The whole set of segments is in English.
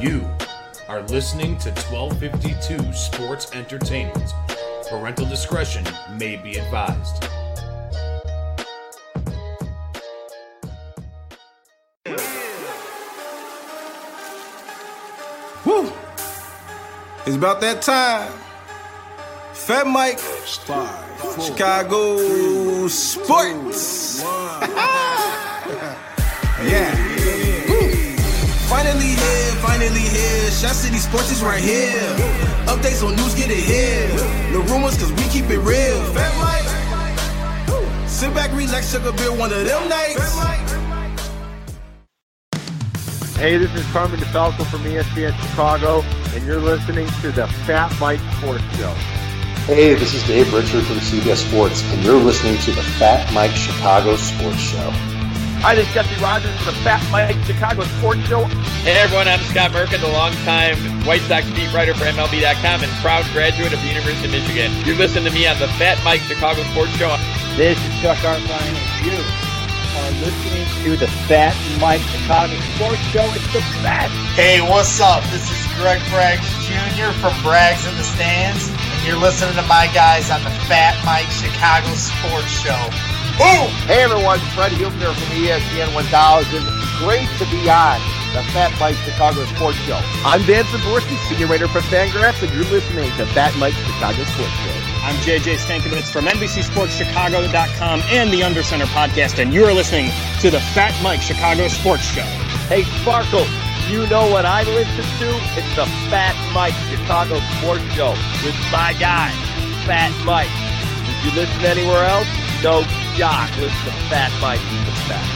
You are listening to 1252 Sports Entertainment. Parental discretion may be advised. Woo! It's about that time. Fat Mike, Chicago Sports. Yeah. Finally here. Shot City Sports is right here. Updates on news, get it here. No rumors, cause we keep it real. Fat Mike. Sit back, relax, check a beer one of them nights. Hey, this is Carmen DeFalco from ESPN Chicago, and you're listening to the Fat Mike Sports Show. Hey, this is Dave Richard from CBS Sports, and you're listening to the Fat Mike Chicago Sports Show. Hi, this is Jesse Rogers from the Fat Mike Chicago Sports Show. Hey, everyone, I'm Scott Merkin, the longtime White Sox beat writer for MLB.com and proud graduate of the University of Michigan. You're listening to me on the Fat Mike Chicago Sports Show. This is Chuck Arfine, and you are listening to the Fat Mike Chicago Sports Show. It's the Fat. Hey, what's up? This is Greg Braggs Jr. from Braggs in the Stands, and you're listening to my guys on the Fat Mike Chicago Sports Show. Boom! Hey everyone, Fred Huebner from ESPN 1000. Great to be on the Fat Mike Chicago Sports Show. I'm Dan Zaborski, senior writer for Fangraphs, and you're listening to Fat Mike Chicago Sports Show. I'm JJ Stankovitz from NBCSportsChicago.com and the Under Center Podcast, and you're listening to the Fat Mike Chicago Sports Show. Hey Sparkle, you know what I listen to? It's the Fat Mike Chicago Sports Show with my guy, Fat Mike. Did you listen anywhere else? No. Jock, listen to Fat Mike. It's back.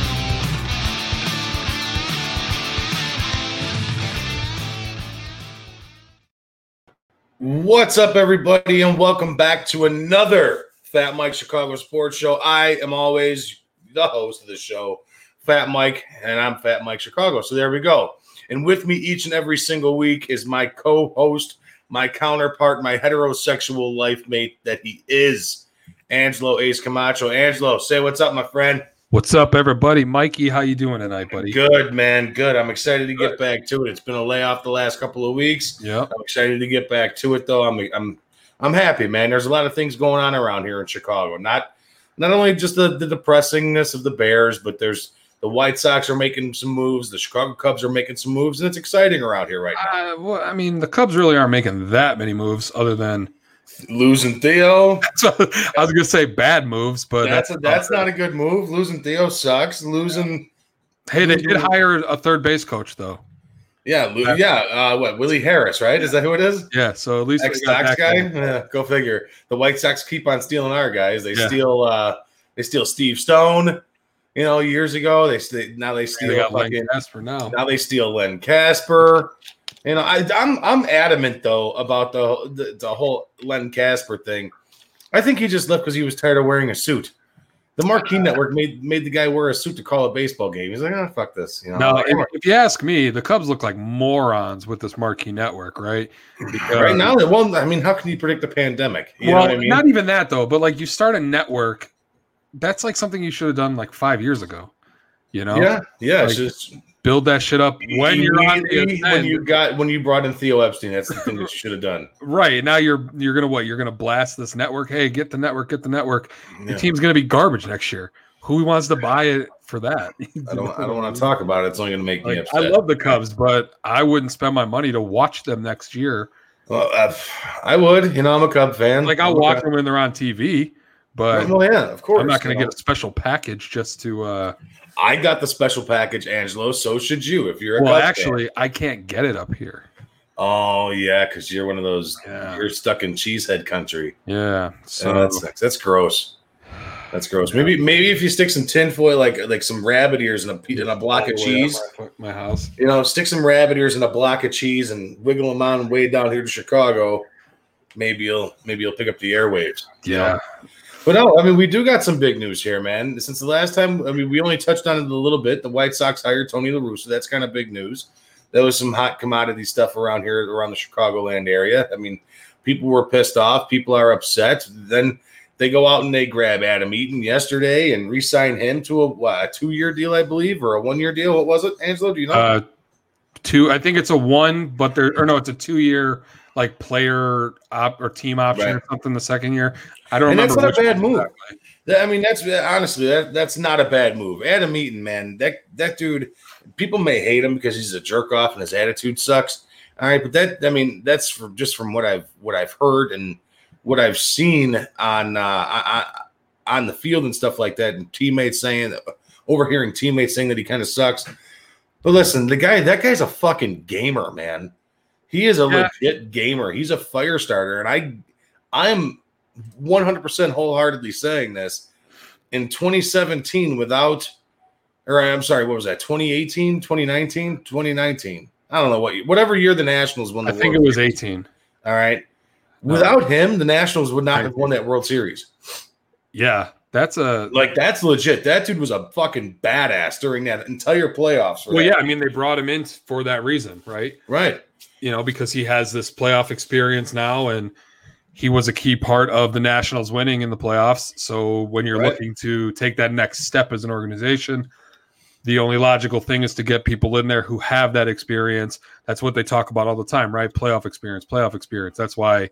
What's up, everybody, and welcome back to another Fat Mike Chicago Sports Show. I am always the host of the show, Fat Mike, and I'm Fat Mike Chicago. So there we go. And with me each and every single week is my co-host, my counterpart, my heterosexual life mate that he is, Angelo Ace Camacho. Angelo, say what's up, my friend. What's up, everybody? Mikey, how you doing tonight, buddy? Good, man. Good. I'm excited to get back to it. It's been a layoff the last couple of weeks. Yeah. I'm excited to get back to it, though. I'm happy, man. There's a lot of things going on around here in Chicago. Not only just the depressingness of the Bears, but there's the White Sox are making some moves. The Chicago Cubs are making some moves, and it's exciting around here right now. The Cubs really aren't making that many moves other than losing Theo. I was gonna say bad moves, but that's not a good move. Losing Theo sucks. Hey, they did hire a third base coach though. Willie Harris, right? Yeah. Is that who it is? Yeah. So at least Sox guy. Yeah, go figure. The White Sox keep on stealing our guys. They steal Steve Stone. You know, years ago now they steal Len Kasper. You know, I'm adamant though about the whole Len Kasper thing. I think he just left because he was tired of wearing a suit. The Marquee network made the guy wear a suit to call a baseball game. He's like, fuck this. You know, no, if you ask me, the Cubs look like morons with this Marquee network, right? Because, right now, how can you predict the pandemic? You know what I mean? Not even that though. But like, you start a network, that's like something you should have done like 5 years ago. You know? Yeah. Like, it's just build that shit up when you're on the when you brought in Theo Epstein. That's the thing that you should have done. Right now, you're gonna what? You're gonna blast this network. Hey, get the network. Yeah. The team's gonna be garbage next year. Who wants to buy it for that? I don't want to talk about it. It's only gonna make me upset. I love the Cubs, but I wouldn't spend my money to watch them next year. Well, I would. You know, I'm a Cub fan. Like I'll watch them when they're on TV. But of course, I'm not going to get a special package just to. I got the special package, Angelo. So should you, if you're. Well, actually, I can't get it up here. Oh yeah, because you're one of those. Yeah. You're stuck in cheesehead country. Yeah, so that sucks. That's gross. Yeah. Maybe if you stick some tinfoil, like some rabbit ears and a block of cheese. My house. You know, stick some rabbit ears and a block of cheese and wiggle them on way down here to Chicago. Maybe you'll pick up the airwaves. Yeah. You know? But no, we do got some big news here, man. Since the last time, we only touched on it a little bit. The White Sox hired Tony La Russa. That's kind of big news. There was some hot commodity stuff around here, around the Chicagoland area. People were pissed off. People are upset. Then they go out and they grab Adam Eaton yesterday and re-sign him to a 2-year deal, I believe, or a 1-year deal. What was it, Angelo? Do you know? 2. I think it's a 1, but there or no, it's a 2-year like player op or team option or something the second year. I don't remember. That's not a bad move. I mean, that's honestly that's not a bad move. Adam Eaton, man, that dude. People may hate him because he's a jerk off and his attitude sucks. All right, but that I mean, that's from what I've heard and what I've seen on the field and stuff like that, and overhearing teammates saying that he kind of sucks. But listen, that guy's a fucking gamer, man. He is a legit gamer. He's a fire starter, and I'm 100% wholeheartedly saying this. In 2017, 2019. I don't know whatever year the Nationals won. I think it was 18. All right. Without him, the Nationals would not have won that World Series. Yeah, that's legit. That dude was a fucking badass during that entire playoffs. Yeah, I mean they brought him in for that reason, right? Right. You know, because he has this playoff experience now, and he was a key part of the Nationals winning in the playoffs. So when you're looking to take that next step as an organization, the only logical thing is to get people in there who have that experience. That's what they talk about all the time, right? Playoff experience. That's why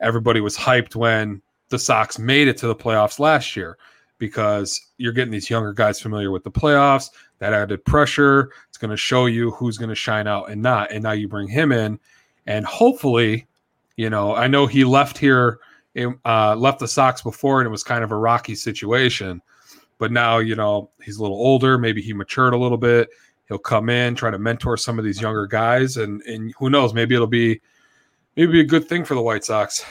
everybody was hyped when the Sox made it to the playoffs last year, because you're getting these younger guys familiar with the playoffs, that added pressure. It's going to show you who's going to shine out and not. And now you bring him in, and hopefully, you know, I know he left the Sox before, and it was kind of a rocky situation. But now, you know, he's a little older. Maybe he matured a little bit. He'll come in, try to mentor some of these younger guys, and who knows? Maybe it'll be a good thing for the White Sox.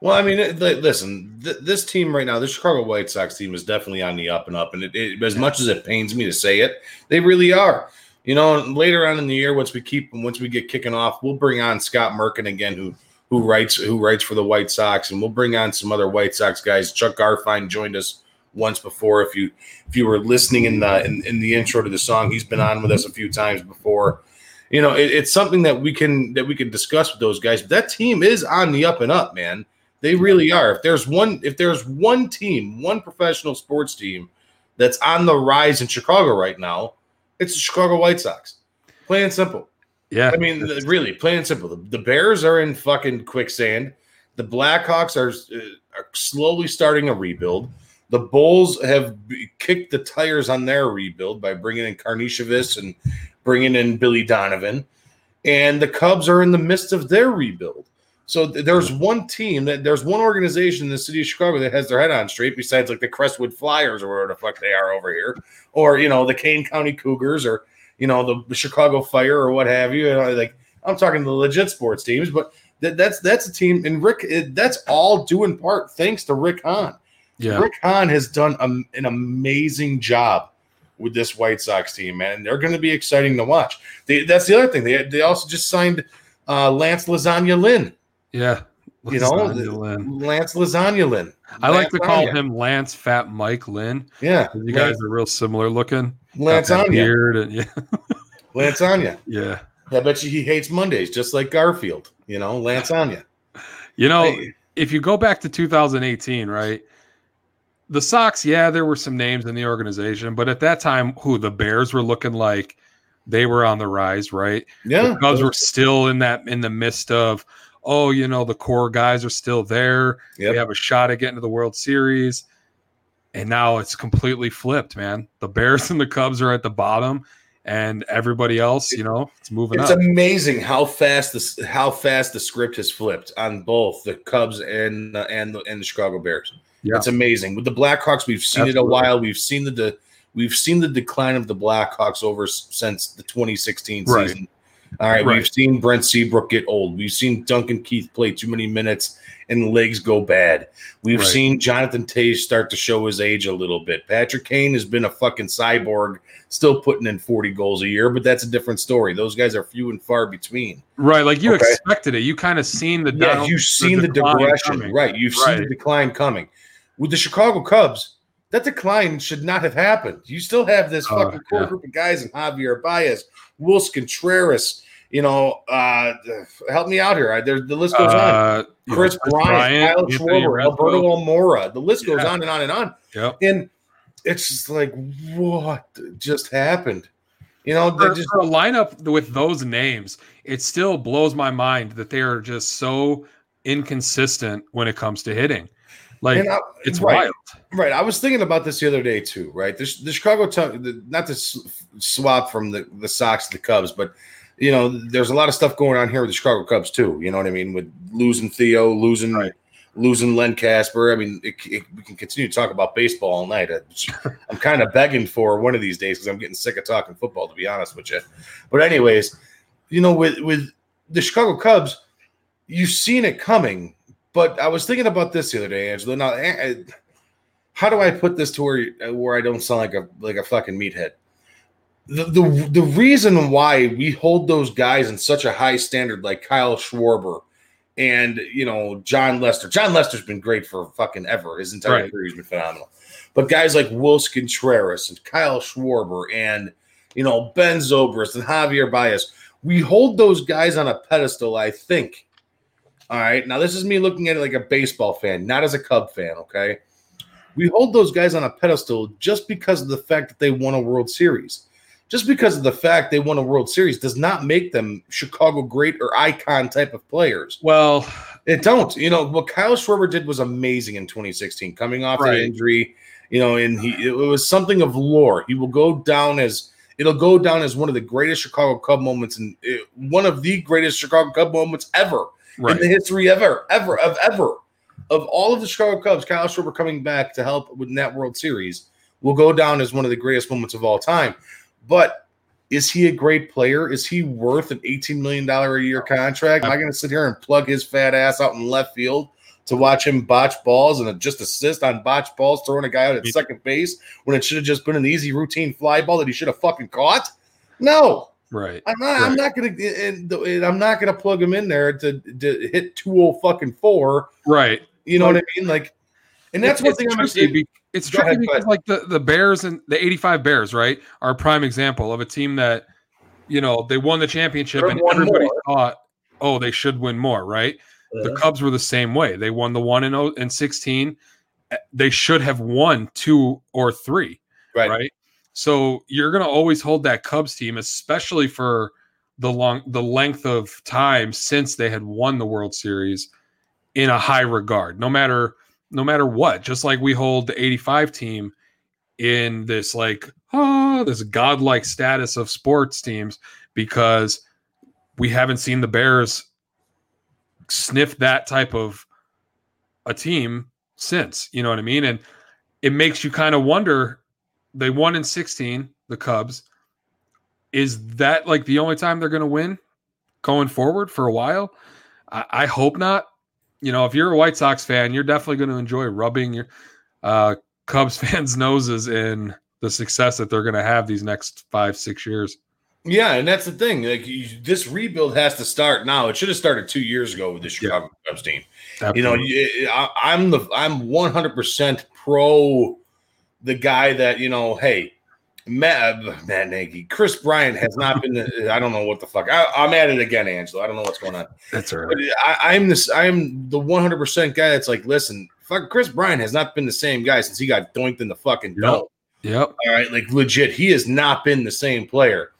Well, I mean, listen, this team right now, the Chicago White Sox team, is definitely on the up and up. And it, as much as it pains me to say it, they really are. You know, later on in the year, once we get kicking off, we'll bring on Scott Merkin again, who writes for the White Sox, and we'll bring on some other White Sox guys. Chuck Garfine joined us once before. If you were listening in the intro to the song, he's been on with us a few times before. You know, it's something that we can discuss with those guys. But that team is on the up and up, man. They really are. If there's one team, one professional sports team that's on the rise in Chicago right now, it's the Chicago White Sox. Plain and simple. Yeah. I mean, really, plain and simple. The Bears are in fucking quicksand. The Blackhawks are slowly starting a rebuild. The Bulls have kicked the tires on their rebuild by bringing in Karnišević and bringing in Billy Donovan. And the Cubs are in the midst of their rebuild. So there's one organization in the city of Chicago that has their head on straight, besides like the Crestwood Flyers or whatever the fuck they are over here, or, you know, the Kane County Cougars, or, you know, the Chicago Fire or what have you. And like, I'm talking the legit sports teams, but that's a team. And that's all due in part thanks to Rick Hahn. Yeah. Rick Hahn has done an amazing job with this White Sox team, man. And they're going to be exciting to watch. That's the other thing. They also just signed Lance Lasagna Lynn. Yeah. Lance Lasagna Lynn. I like to call him Lance Fat Mike Lynn. Yeah. You guys are real similar looking. Lance Anya. Yeah. Lance Anya. Yeah. I bet you he hates Mondays, just like Garfield. You know, Lance Anya. You know, if you go back to 2018, right? The Sox, yeah, there were some names in the organization, but at that time, the Bears were looking like they were on the rise, right? Yeah. The Cubs were still in the midst of, oh, you know, the core guys are still there. Yep. They have a shot at getting to the World Series. And now it's completely flipped, man. The Bears and the Cubs are at the bottom, and everybody else, you know, it's moving up. It's amazing how fast the script has flipped on both the Cubs and the Chicago Bears. Yeah. It's amazing. With the Blackhawks, we've seen it a while. We've seen the decline of the Blackhawks since the 2016 season. All right, we've seen Brent Seabrook get old. We've seen Duncan Keith play too many minutes and legs go bad. We've seen Jonathan Toews start to show his age a little bit. Patrick Kane has been a fucking cyborg, still putting in 40 goals a year, but that's a different story. Those guys are few and far between. Right, like you expected it. You kind of seen the down. Yeah, you've seen the digression. Coming. Right, you've seen the decline coming. With the Chicago Cubs, that decline should not have happened. You still have this fucking core group of guys in Javier Baez, Wilson Contreras, you know, help me out here. The list goes on. Chris Bryant, Kyle Schwarber, Alberto Almora. The list goes on and on and on. Yep. And it's just like, what just happened? You know, for a lineup with those names, it still blows my mind that they are just so inconsistent when it comes to hitting. Like, it's wild. Right. I was thinking about this the other day, too, right? The Chicago – not to swap from the Sox to the Cubs, but, you know, there's a lot of stuff going on here with the Chicago Cubs, too. You know what I mean? With losing Theo, losing Len Kasper. I mean, we can continue to talk about baseball all night. I'm kind of begging for one of these days because I'm getting sick of talking football, to be honest with you. But anyways, you know, with the Chicago Cubs, you've seen it coming. But I was thinking about this the other day, Angelo. Now, how do I put this to where I don't sound like a fucking meathead? The reason why we hold those guys in such a high standard, like Kyle Schwarber, and, you know, John Lester. John Lester's been great for fucking ever. His entire career has been phenomenal. But guys like Wilson Contreras and Kyle Schwarber and, you know, Ben Zobrist and Javier Baez, we hold those guys on a pedestal, I think. All right. Now, this is me looking at it like a baseball fan, not as a Cub fan, okay? We hold those guys on a pedestal just because of the fact that they won a World Series. Just because of the fact they won a World Series does not make them Chicago great or icon type of players. Well, it don't. You know, what Kyle Schwarber did was amazing in 2016, coming off an injury, you know, and it was something of lore. He will go down as – it'll go down as one of the greatest Chicago Cub moments and one of the greatest Chicago Cub moments ever in the history ever. Of all of the Chicago Cubs, Kyle Schwarber coming back to help with that World Series will go down as one of the greatest moments of all time. But is he a great player? Is he worth an $18 million a year contract? Am I going to sit here and plug his fat ass out in left field to watch him botch balls and just assist on botch balls, throwing a guy out at second base when it should have just been an easy routine fly ball that he should have fucking caught? No. Right. I'm not going to plug him in there to hit 204. Right. You know what I mean? Like, and that's one thing I'm going to say. It's tricky because, like, the Bears and the 85 Bears, right, are a prime example of a team that, you know, they won the championship and everybody thought, oh, they should win more, right? Yeah. The Cubs were the same way. They won the 1 in 16. They should have won 2 or 3, right? So you're going to always hold that Cubs team, especially for the length of time since they had won the World Series, in a high regard, no matter what. Just like we hold the 85 team in this, like, this godlike status of sports teams because we haven't seen the Bears sniff that type of a team since, you know what I mean? And it makes you kind of wonder, they won in 16, the Cubs. Is that like the only time they're going to win going forward for a while? I hope not. You know, if you're a White Sox fan, you're definitely going to enjoy rubbing your Cubs fans' noses in the success that they're going to have these next 5-6 years. Yeah, and that's the thing. Like, this rebuild has to start now. It should have started 2 years ago with the Chicago Cubs team. Absolutely. You know, I'm 100% pro the guy that, you know, hey, Matt Nagy, Chris Bryant has not been. I don't know what the fuck. I'm at it again, Angelo. I don't know what's going on. That's all right. I'm the 100% guy that's like, listen, fuck, Chris Bryant has not been the same guy since he got doinked in the fucking dome. Yep. All right, like, legit, he has not been the same player.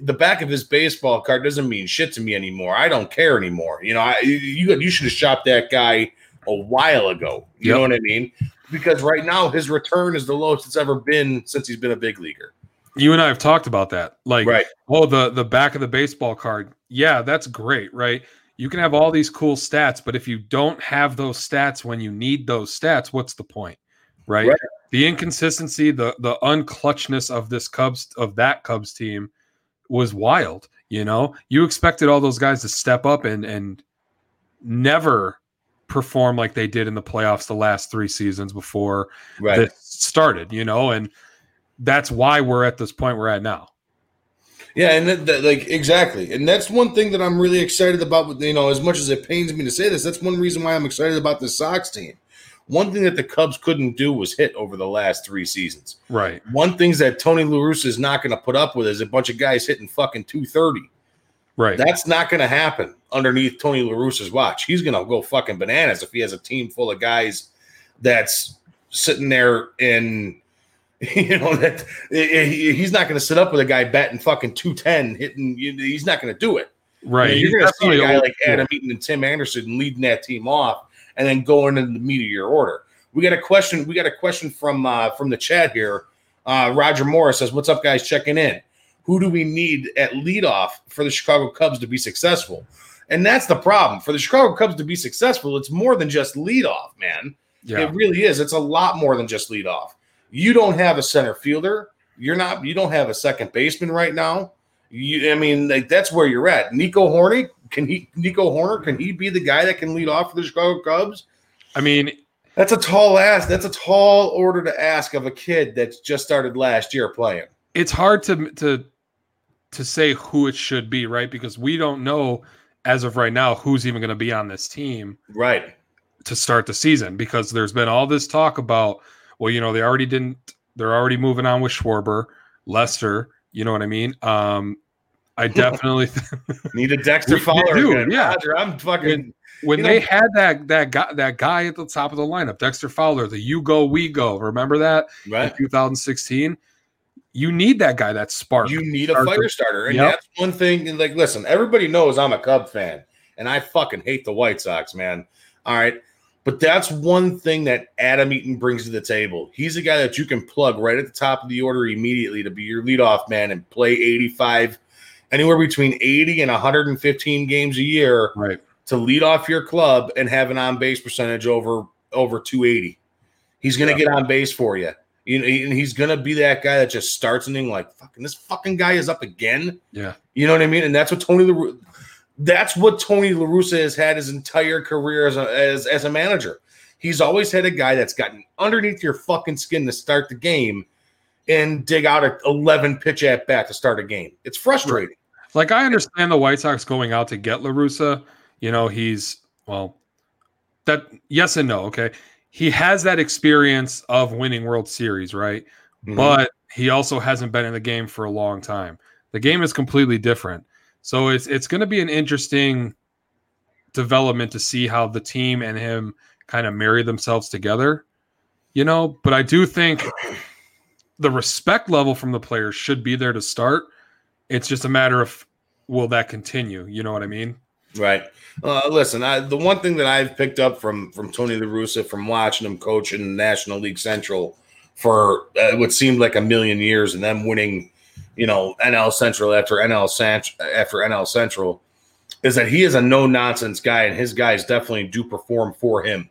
The back of his baseball card doesn't mean shit to me anymore. I don't care anymore. You know, you should have shopped that guy a while ago. You know what I mean? Because right now his return is the lowest it's ever been since he's been a big leaguer. You and I have talked about that. Like, the back of the baseball card. Yeah, that's great, right? You can have all these cool stats, but if you don't have those stats when you need those stats, what's the point, right? The inconsistency, the unclutchness of that Cubs team was wild, you know? You expected all those guys to step up and never perform like they did in the playoffs the last 3 seasons before this started, you know, and that's why we're at this point we're at now. Yeah, and exactly. And that's one thing that I'm really excited about, you know, as much as it pains me to say this, that's one reason why I'm excited about the Sox team. One thing that the Cubs couldn't do was hit over the last 3 seasons. Right. One thing that Tony La Russa is not going to put up with is a bunch of guys hitting fucking 230. Right. That's not going to happen underneath Tony La Russa's watch. He's going to go fucking bananas if he has a team full of guys that's sitting there in – You know, that he's not going to sit up with a guy batting fucking 210 hitting. He's not going to do it. Right. I mean, you're going to see a guy like Adam Eaton and Tim Anderson leading that team off and then going into the meat of your order. We got a question. From the chat here. Roger Morris says, "What's up, guys? Checking in. Who do we need at leadoff for the Chicago Cubs to be successful?" And that's the problem. For the Chicago Cubs to be successful, it's more than just leadoff, man. Yeah. It really is. It's a lot more than just leadoff. You don't have a center fielder. You don't have a second baseman right now. That's where you're at. Nico Hoerner, can he be the guy that can lead off for the Chicago Cubs? I mean, that's a tall order to ask of a kid that's just started last year playing. It's hard to say who it should be, right? Because we don't know as of right now who's even going to be on this team, right, to start the season, because there's been all this talk about, well, you know, they're already moving on with Schwarber, Lester, you know what I mean? I definitely need a Dexter Fowler. Dude, yeah, Roger, I'm fucking. When they had that guy at the top of the lineup, Dexter Fowler, the "you go, we go." Remember that, right? In 2016, you need that guy, that spark. You need a fire starter, and that's one thing. And like, listen, everybody knows I'm a Cub fan, and I fucking hate the White Sox, man. All right, but that's one thing that Adam Eaton brings to the table. He's a guy that you can plug right at the top of the order immediately to be your leadoff man and play 85, anywhere between 80 and 115 games a year, right, to lead off your club and have an on-base percentage over 280. He's going to get on base for you. And he's going to be that guy that just starts and being like, fucking, this fucking guy is up again. Yeah. You know what I mean? And that's what Tony La Russa has had his entire career as a manager. He's always had a guy that's gotten underneath your fucking skin to start the game and dig out an 11 pitch at bat to start a game. It's frustrating. Like, I understand the White Sox going out to get La Russa. You know, yes and no. Okay. He has that experience of winning World Series, right? Mm-hmm. But he also hasn't been in the game for a long time. The game is completely different. So it's going to be an interesting development to see how the team and him kind of marry themselves together, you know, but I do think the respect level from the players should be there to start. It's just a matter of, will that continue? You know what I mean? Right. Listen, the one thing that I've picked up from Tony La Russa, from watching him coach in the National League Central for what seemed like a million years, and them winning, you know, NL Central after NL Central, is that he is a no-nonsense guy, and his guys definitely do perform for him.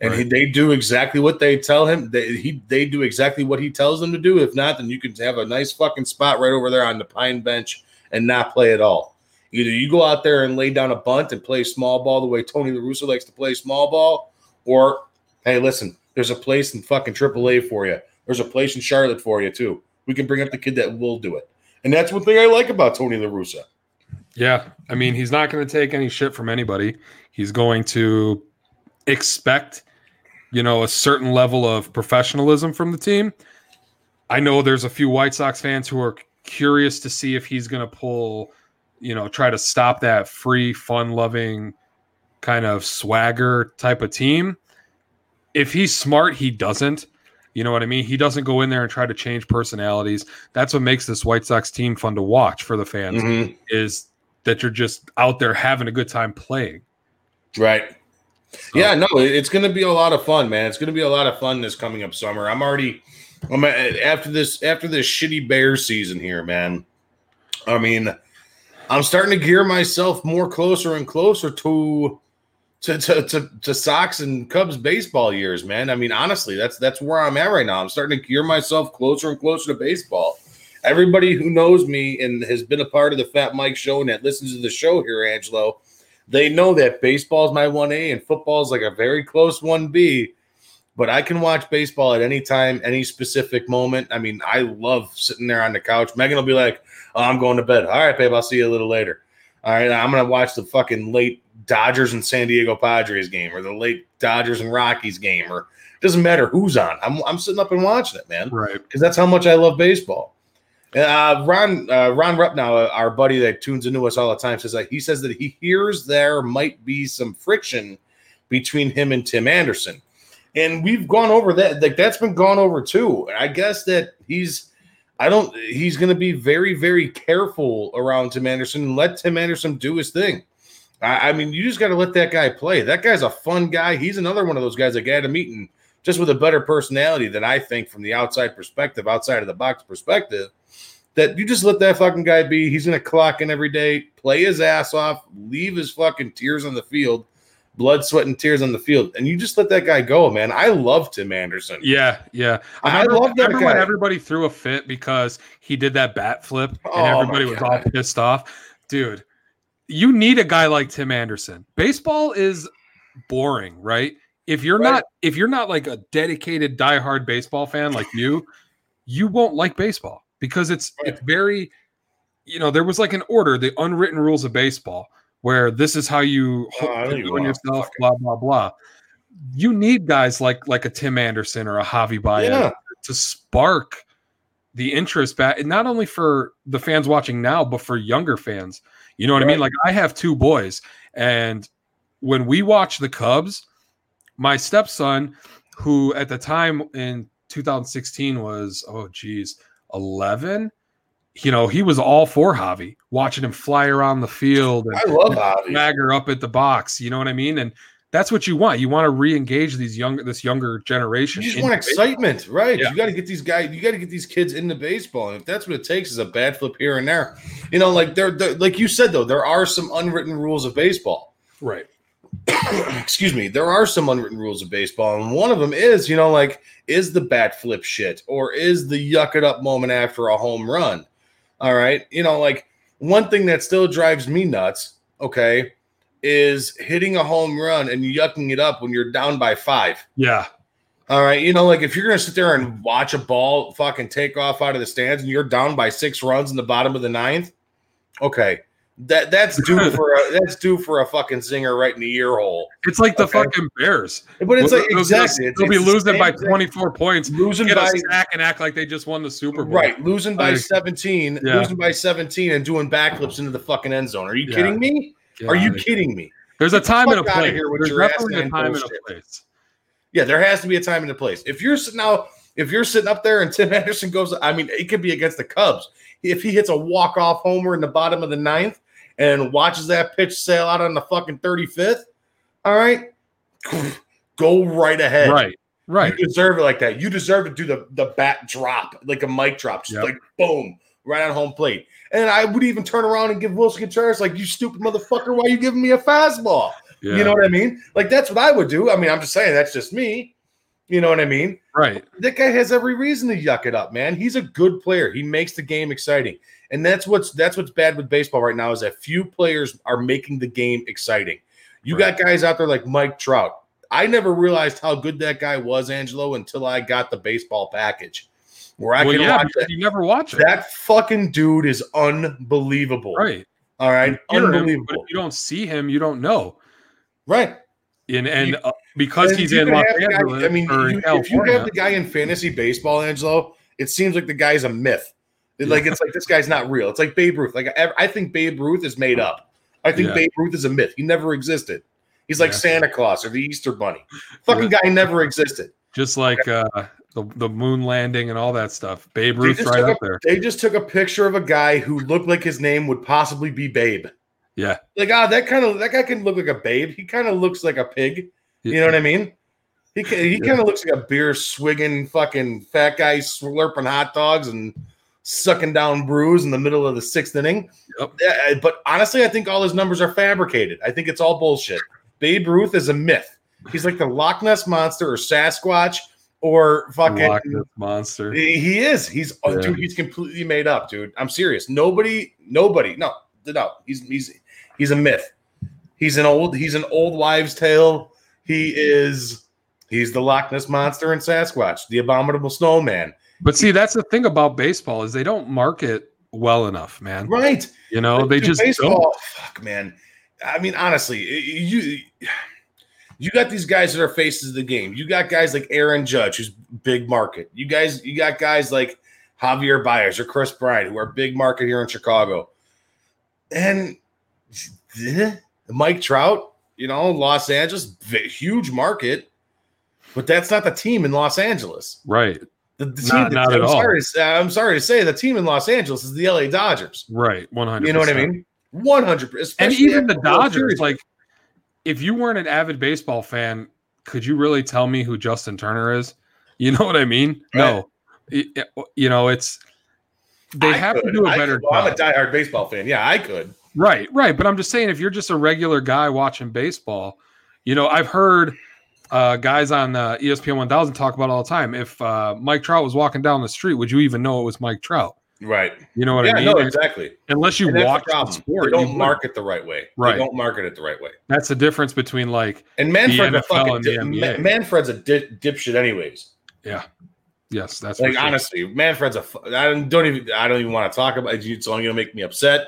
And right, they do exactly what they tell him. They do exactly what he tells them to do. If not, then you can have a nice fucking spot right over there on the pine bench and not play at all. Either you go out there and lay down a bunt and play small ball the way Tony La Russa likes to play small ball, or, hey, listen, there's a place in fucking AAA for you. There's a place in Charlotte for you, too. We can bring up the kid that will do it. And that's one thing I like about Tony La Russa. Yeah, I mean, he's not going to take any shit from anybody. He's going to expect, you know, a certain level of professionalism from the team. I know there's a few White Sox fans who are curious to see if he's going to pull – you know, try to stop that free, fun-loving kind of swagger type of team. If he's smart, he doesn't. You know what I mean? He doesn't go in there and try to change personalities. That's what makes this White Sox team fun to watch for the fans, mm-hmm, is that you're just out there having a good time playing. Right. So. Yeah, no, it's going to be a lot of fun, man. It's going to be a lot of fun this coming up summer. I'm after this shitty Bears season here, man. I mean, I'm starting to gear myself more closer and closer to Sox and Cubs baseball years, man. I mean, honestly, that's where I'm at right now. I'm starting to gear myself closer and closer to baseball. Everybody who knows me and has been a part of the Fat Mike show and that listens to the show here, Angelo, they know that baseball is my 1A and football is like a very close 1B. But I can watch baseball at any time, any specific moment. I mean, I love sitting there on the couch. Megan will be like, oh, I'm going to bed. All right, babe, I'll see you a little later. All right, I'm going to watch the fucking late Dodgers and San Diego Padres game, or the late Dodgers and Rockies game, or it doesn't matter who's on. I'm sitting up and watching it, man, right? Because that's how much I love baseball. Ron Repnow, our buddy that tunes into us all the time, says that he hears there might be some friction between him and Tim Anderson. And we've gone over that. Like, that's been gone over too. I guess that he's going to be very, very careful around Tim Anderson and let Tim Anderson do his thing. I mean, you just got to let that guy play. That guy's a fun guy. He's another one of those guys like Adam Eaton, just with a better personality than I think from the outside perspective, outside of the box perspective, that you just let that fucking guy be. He's going to clock in every day, play his ass off, leave his fucking tears on the field, blood, sweat, and tears on the field. And you just let that guy go, man. I love Tim Anderson. Yeah, yeah. I remember when everybody threw a fit because he did that bat flip and everybody was all pissed off. Dude, you need a guy like Tim Anderson. Baseball is boring, right? If you're not like a dedicated diehard baseball fan like you, you won't like baseball because it's very, you know, there was like an order, the unwritten rules of baseball, where this is how you doing yourself, blah, blah, blah. You need guys like a Tim Anderson or a Javier Baez to spark the interest back, not only for the fans watching now, but for younger fans. You know what I mean? Like, I have two boys, and when we watch the Cubs, my stepson, who at the time in 2016 was, 11, you know, he was all for Javi, watching him fly around the field and dagger up at the box. You know what I mean? And that's what you want. You want to re-engage this younger generation. You just want excitement, right? Yeah. You got to get these guys. You got to get these kids into baseball, and if that's what it takes is a bad flip here and there, you know, like there, like you said though, there are some unwritten rules of baseball, right? Excuse me. There are some unwritten rules of baseball, and one of them is, you know, like is the bat flip shit or is the yuck it up moment after a home run. All right. You know, like one thing that still drives me nuts, okay, is hitting a home run and yucking it up when you're down by 5. Yeah. All right. You know, like if you're going to sit there and watch a ball fucking take off out of the stands and you're down by 6 runs in the bottom of the 9th. Okay. That's due for a fucking zinger right in the ear hole. It's like the fucking Bears. But it's like exactly. They'll be losing by 24 points, losing by a sack and act like they just won the Super Bowl. Right, losing by 17, and doing backflips into the fucking end zone. Are you kidding me? Are you kidding me? There's a time and a place. There's definitely a time and a place. Yeah, there has to be a time and a place. If you're sitting up there and Tim Anderson goes, I mean, it could be against the Cubs. If he hits a walk-off homer in the bottom of the 9th, and watches that pitch sail out on the fucking 35th, all right, go right ahead. Right. You deserve it like that. You deserve to do the bat drop, like a mic drop, just like boom, right on home plate. And I would even turn around and give Wilson Contreras, like, you stupid motherfucker, why are you giving me a fastball? Yeah. You know what I mean? Like, that's what I would do. I mean, I'm just saying, that's just me. You know what I mean? Right. That guy has every reason to yuck it up, man. He's a good player. He makes the game exciting. And that's what's bad with baseball right now is that few players are making the game exciting. You got guys out there like Mike Trout. I never realized how good that guy was, Angelo, until I got the baseball package. Where I can watch that. You never watch it. That fucking dude is unbelievable. Right. All right. Unbelievable. But if you don't see him, you don't know. Right. Because he's in Los Angeles. I mean, if you have the guy in fantasy baseball, Angelo, it seems like the guy's a myth. It's like this guy's not real. It's like Babe Ruth. Like I think Babe Ruth is made up. I think Babe Ruth is a myth. He never existed. He's like Santa Claus or the Easter Bunny. Fucking guy never existed. Just like the moon landing and all that stuff. Babe Ruth right up there. They just took a picture of a guy who looked like his name would possibly be Babe. Yeah. Like, that guy can look like a babe. He kind of looks like a pig. You know what I mean? He kind of looks like a beer swigging fucking fat guy slurping hot dogs and sucking down brews in the middle of the 6th inning. Yep. But honestly, I think all his numbers are fabricated. I think it's all bullshit. Babe Ruth is a myth. He's like the Loch Ness Monster or Sasquatch or fucking Loch Ness Monster. He is. Dude, he's completely made up, dude. I'm serious. Nobody. No. He's a myth. He's an old wives' tale. He's the Loch Ness Monster and Sasquatch, the abominable snowman. But see, that's the thing about baseball is they don't market well enough, man. Right. You know, they just baseball. Don't. Fuck, man. I mean, honestly, you got these guys that are faces of the game. You got guys like Aaron Judge, who's big market. You got guys like Javier Baez or Chris Bryant, who are big market here in Chicago. And Mike Trout, you know, Los Angeles, huge market. But that's not the team in Los Angeles. Right. The team not at all. I'm sorry to say, the team in Los Angeles is the LA Dodgers. Right, 100%. You know what I mean? 100%. And even the Dodgers, like, if you weren't an avid baseball fan, could you really tell me who Justin Turner is? You know what I mean? Right. No. You know, it's – they have to do a better job. I'm a diehard baseball fan. Yeah, I could. Right, right. But I'm just saying, if you're just a regular guy watching baseball, you know, I've heard – guys on ESPN 1000 talk about all the time. If Mike Trout was walking down the street, would you even know it was Mike Trout? Right. You know what I mean? No, exactly. Unless you watch the sport. They don't market the right way. Right. They don't market it the right way. That's the difference between like and Manfred's a dipshit anyways. Yeah. Yes, that's like, honestly, Manfred's I don't even want to talk about it. It's only going to make me upset.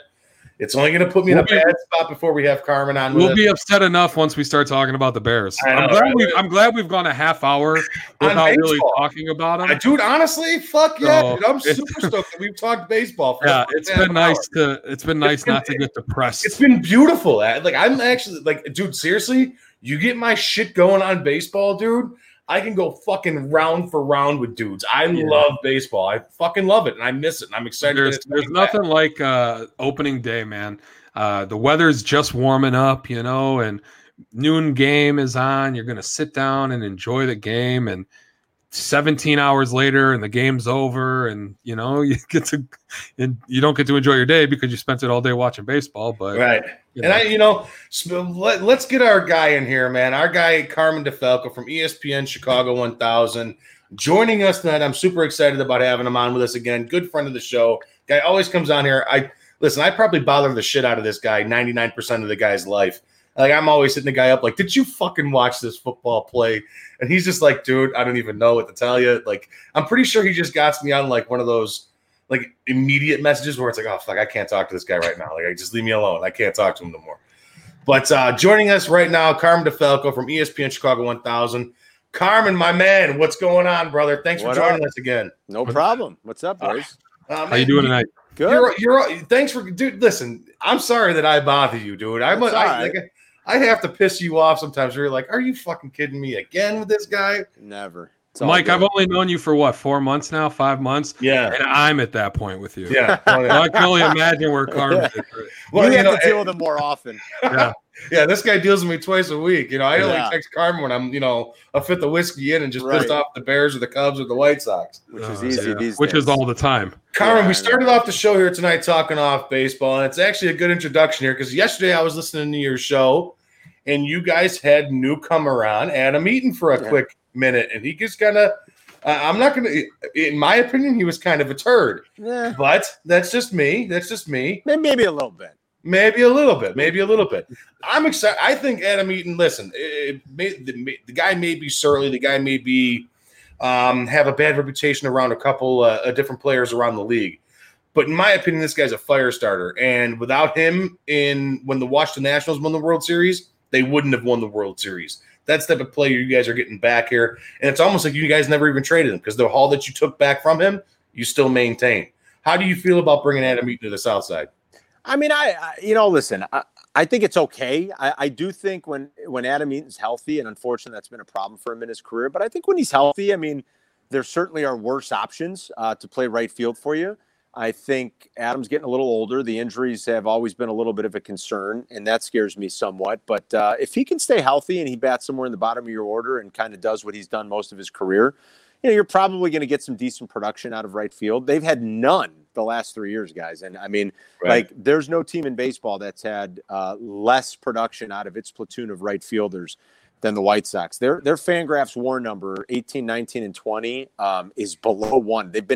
It's only going to put me in a bad spot before we have Carmen on. We'll be upset enough once we start talking about the Bears. I'm glad we've gone a half hour without really talking about them. Dude, honestly, fuck yeah. So, dude, I'm super stoked that we've talked baseball. Yeah, it's been nice not to get depressed. It's been beautiful. Like, I'm actually like, dude, seriously, you get my shit going on baseball, dude. I can go fucking round for round with dudes. I love baseball. I fucking love it, and I miss it, and I'm excited. There's nothing like opening day, man. The weather's just warming up, you know, and noon game is on. You're going to sit down and enjoy the game, and 17 hours later, and the game's over, and, you know, you don't get to enjoy your day because you spent it all day watching baseball. But right. Let's get our guy in here, man. Our guy, Carmen DeFalco from ESPN Chicago 1000, joining us tonight. I'm super excited about having him on with us again. Good friend of the show. Guy always comes on here. I probably bother the shit out of this guy 99% of the guy's life. Like, I'm always hitting the guy up like, did you fucking watch this football play? And he's just like, dude, I don't even know what to tell you. Like, I'm pretty sure he just got me on like one of those like immediate messages where it's like, oh fuck, I can't talk to this guy right now. Like, just leave me alone. I can't talk to him no more. But joining us right now, Carmen DeFalco from ESPN Chicago 1000. Carmen, my man, what's going on, brother? Thanks for joining us again. No problem. What's up, boys? How you doing tonight? Good. You're thanks for, dude. Listen, I'm sorry that I bother you, dude. I have to piss you off sometimes. You're like, are you fucking kidding me again with this guy? Never. Mike, I've only known you for what, 4 months now, 5 months? Yeah. And I'm at that point with you. Yeah. Well, I can only imagine where Carmen is. Well, you have to deal with him more often. Yeah. Yeah, this guy deals with me twice a week. You know, I only text Carmen when I'm, you know, a fifth of whiskey in and just pissed off the Bears or the Cubs or the White Sox. Which is easy these days. Which is all the time. Carmen, we started off the show here tonight talking off baseball, and it's actually a good introduction here because yesterday I was listening to your show, and you guys had newcomer on, Adam Eaton, for a quick minute, and he just kind of in my opinion, he was kind of a turd. Yeah. But that's just me. Maybe a little bit. I'm excited. I think Adam Eaton, listen, the guy may be surly. The guy may be have a bad reputation around a couple different players around the league. But in my opinion, this guy's a fire starter. And without him, when the Washington Nationals won the World Series, they wouldn't have won the World Series. That's the type of player you guys are getting back here. And it's almost like you guys never even traded him because the haul that you took back from him, you still maintain. How do you feel about bringing Adam Eaton to the South Side? I mean, I think it's okay. I do think when Adam Eaton's healthy, and unfortunately that's been a problem for him in his career, but I think when he's healthy, I mean, there certainly are worse options to play right field for you. I think Adam's getting a little older. The injuries have always been a little bit of a concern, and that scares me somewhat. But if he can stay healthy and he bats somewhere in the bottom of your order and kind of does what he's done most of his career, you know, you're probably going to get some decent production out of right field. They've had none the last 3 years, guys. And I mean, there's no team in baseball that's had less production out of its platoon of right fielders than the White Sox. Their Fangraphs WAR number 18, 19, and 20 is below one. They've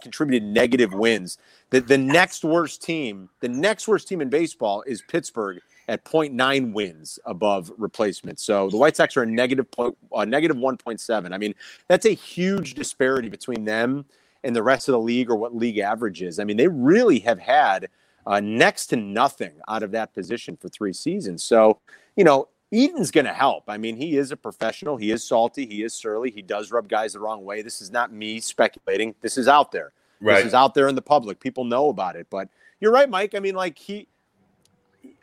contributed negative wins. The next worst team in baseball is Pittsburgh at 0.9 wins above replacement. So the White Sox are a negative 1.7. I mean, that's a huge disparity between them and the rest of the league or what league average is. I mean, they really have had next to nothing out of that position for 3 seasons. So, you know, Eaton's going to help. I mean, he is a professional. He is salty. He is surly. He does rub guys the wrong way. This is not me speculating. This is out there. Right. This is out there in the public. People know about it. But you're right, Mike. I mean, like,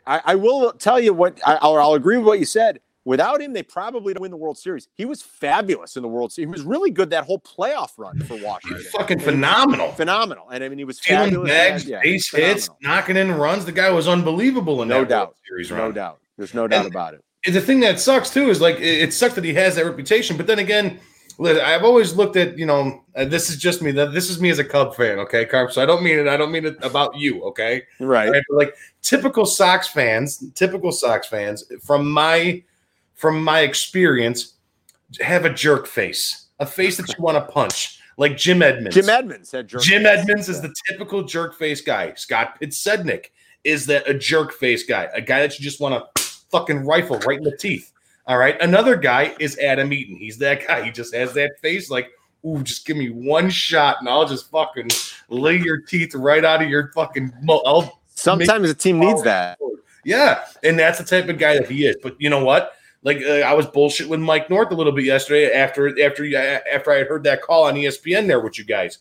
I will tell you what, I'll agree with what you said. Without him, they probably don't win the World Series. He was fabulous in the World Series. He was really good that whole playoff run for Washington. He's fucking phenomenal. Phenomenal. And, I mean, he was fabulous. Bags, base hits, knocking in runs. The guy was unbelievable in that World Series run. No doubt. There's no doubt about it. The thing that sucks, too, is, like, it sucks that he has that reputation. But then again, I've always looked at, you know, this is just me. This is me as a Cub fan, okay, Carp? So I don't mean it. I don't mean it about you, okay? Right. But like typical Sox fans from my experience have a jerk face, a face that you want to punch, like Jim Edmonds. Jim Edmonds is the typical jerk face guy. Scott Pidsednik is that a jerk face guy, a guy that you just want to fucking rifle right in the teeth. All right. Another guy is Adam Eaton. He's that guy. He just has that face like, ooh, just give me one shot and I'll just fucking lay your teeth right out of your fucking mouth. Sometimes the team needs that. Yeah. And that's the type of guy that he is. But you know what? Like I was bullshit with Mike North a little bit yesterday after I had heard that call on ESPN there with you guys.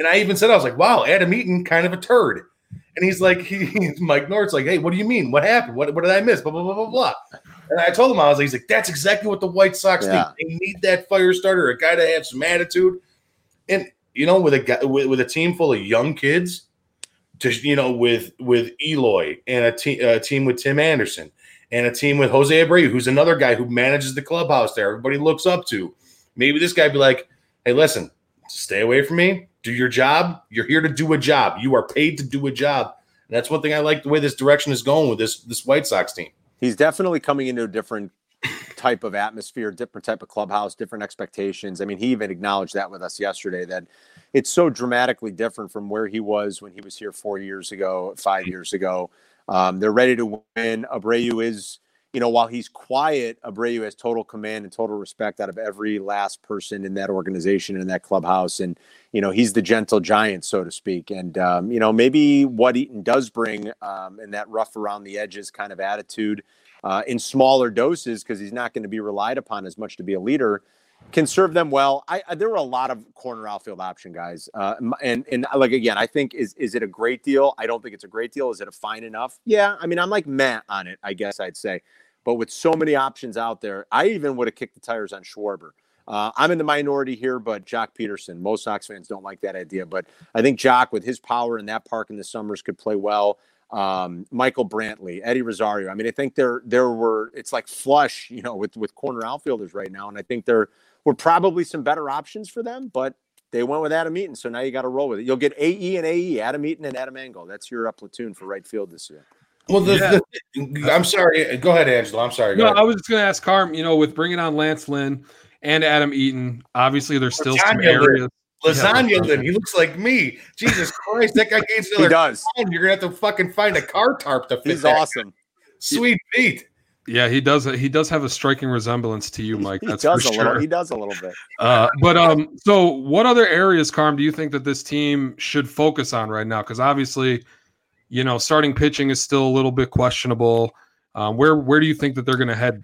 And I even said, I was like, wow, Adam Eaton kind of a turd. And he's like, Mike North's like, hey, what do you mean? What happened? What did I miss? Blah, blah, blah, blah, blah. And I told him, I was like, he's like, that's exactly what the White Sox need. They need that fire starter, a guy to have some attitude. And, you know, with a team full of young kids, with Eloy and a team with Tim Anderson and a team with Jose Abreu, who's another guy who manages the clubhouse there. Everybody looks up to. Maybe this guy be like, hey, listen, stay away from me. Do your job. You're here to do a job. You are paid to do a job. And that's one thing I like the way this direction is going with this White Sox team. He's definitely coming into a different type of atmosphere, different type of clubhouse, different expectations. I mean, he even acknowledged that with us yesterday, that it's so dramatically different from where he was when he was here 4 years ago, 5 years ago. They're ready to win. Abreu is, you know, while he's quiet, Abreu has total command and total respect out of every last person in that organization, in that clubhouse. And, you know, he's the gentle giant, so to speak. And, you know, maybe what Eaton does bring in that rough around the edges kind of attitude in smaller doses, because he's not going to be relied upon as much to be a leader, can serve them well. There were a lot of corner outfield option guys. And like, again, I think, is it a great deal? I don't think it's a great deal. Is it a fine enough? Yeah. I mean, I'm like Matt on it, I guess I'd say. But with so many options out there, I even would have kicked the tires on Schwarber. I'm in the minority here, but Jock Peterson, most Sox fans don't like that idea. But I think Jock, with his power in that park in the summers, could play well. Michael Brantley, Eddie Rosario. I mean, I think there were, it's like flush, you know, with corner outfielders right now. And I think there were probably some better options for them, but they went with Adam Eaton. So now you got to roll with it. You'll get AE, Adam Eaton and Adam Engel. That's your platoon for right field this year. Well, I'm sorry. Go ahead, Angelo. I'm sorry. No, I was just going to ask Carm, you know, with bringing on Lance Lynn and Adam Eaton, obviously there's still some areas. Lasagna Lynn. He looks like me. Jesus Christ. That guy gave another. He does. You're going to have to fucking find a car tarp to fit. He's awesome. Sweet beat. Yeah, he does. He does have a striking resemblance to you, Mike. That's for sure. He does a little bit. So what other areas, Carm, do you think that this team should focus on right now? Because obviously, you know, starting pitching is still a little bit questionable. Where do you think that they're going to head?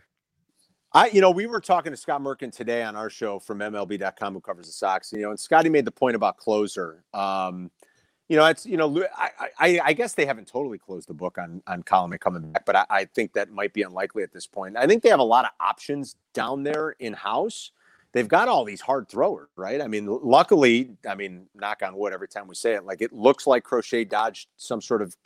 We were talking to Scott Merkin today on our show from MLB.com, who covers the Sox. You know, and Scotty made the point about closer. I guess they haven't totally closed the book on Colomé coming back, but I think that might be unlikely at this point. I think they have a lot of options down there in house. They've got all these hard throwers, right? I mean, luckily, knock on wood every time we say it, like it looks like Crochet dodged some sort of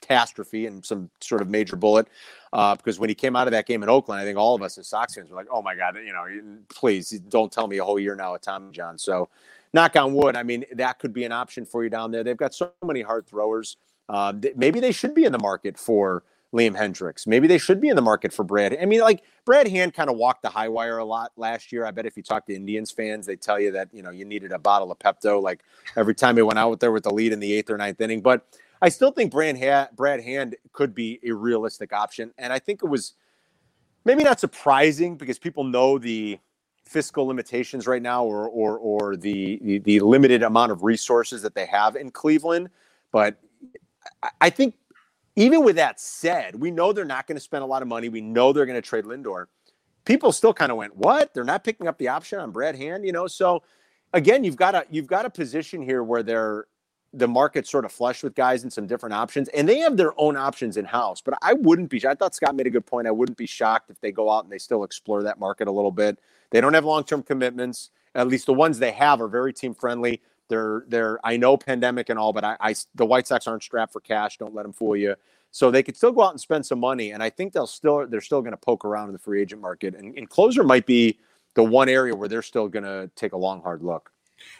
catastrophe and some sort of major bullet. Because when he came out of that game in Oakland, I think all of us as Sox fans were like, oh my God, you know, please don't tell me a whole year now at Tommy John. So knock on wood, I mean, that could be an option for you down there. They've got so many hard throwers. Maybe they should be in the market for Liam Hendricks. Maybe they should be in the market for Brad. I mean, like Brad Hand kind of walked the high wire a lot last year. I bet if you talk to Indians fans, they tell you that, you know, you needed a bottle of Pepto, like every time he went out there with the lead in the 8th or 9th inning. But I still think Brad Hand could be a realistic option. And I think it was maybe not surprising because people know the fiscal limitations right now or the limited amount of resources that they have in Cleveland. But I think, even with that said, we know they're not going to spend a lot of money. We know they're going to trade Lindor. People still kind of went, what? They're not picking up the option on Brad Hand, you know? So again, you've got a position here where they're the market's sort of flush with guys and some different options, and they have their own options in-house. But I wouldn't be – I thought Scott made a good point. I wouldn't be shocked if they go out and they still explore that market a little bit. They don't have long-term commitments. At least the ones they have are very team-friendly. They're I know pandemic and all, but the White Sox aren't strapped for cash. Don't let them fool you. So they could still go out and spend some money, and I think they're still going to poke around in the free agent market. And closer might be the one area where they're still going to take a long, hard look.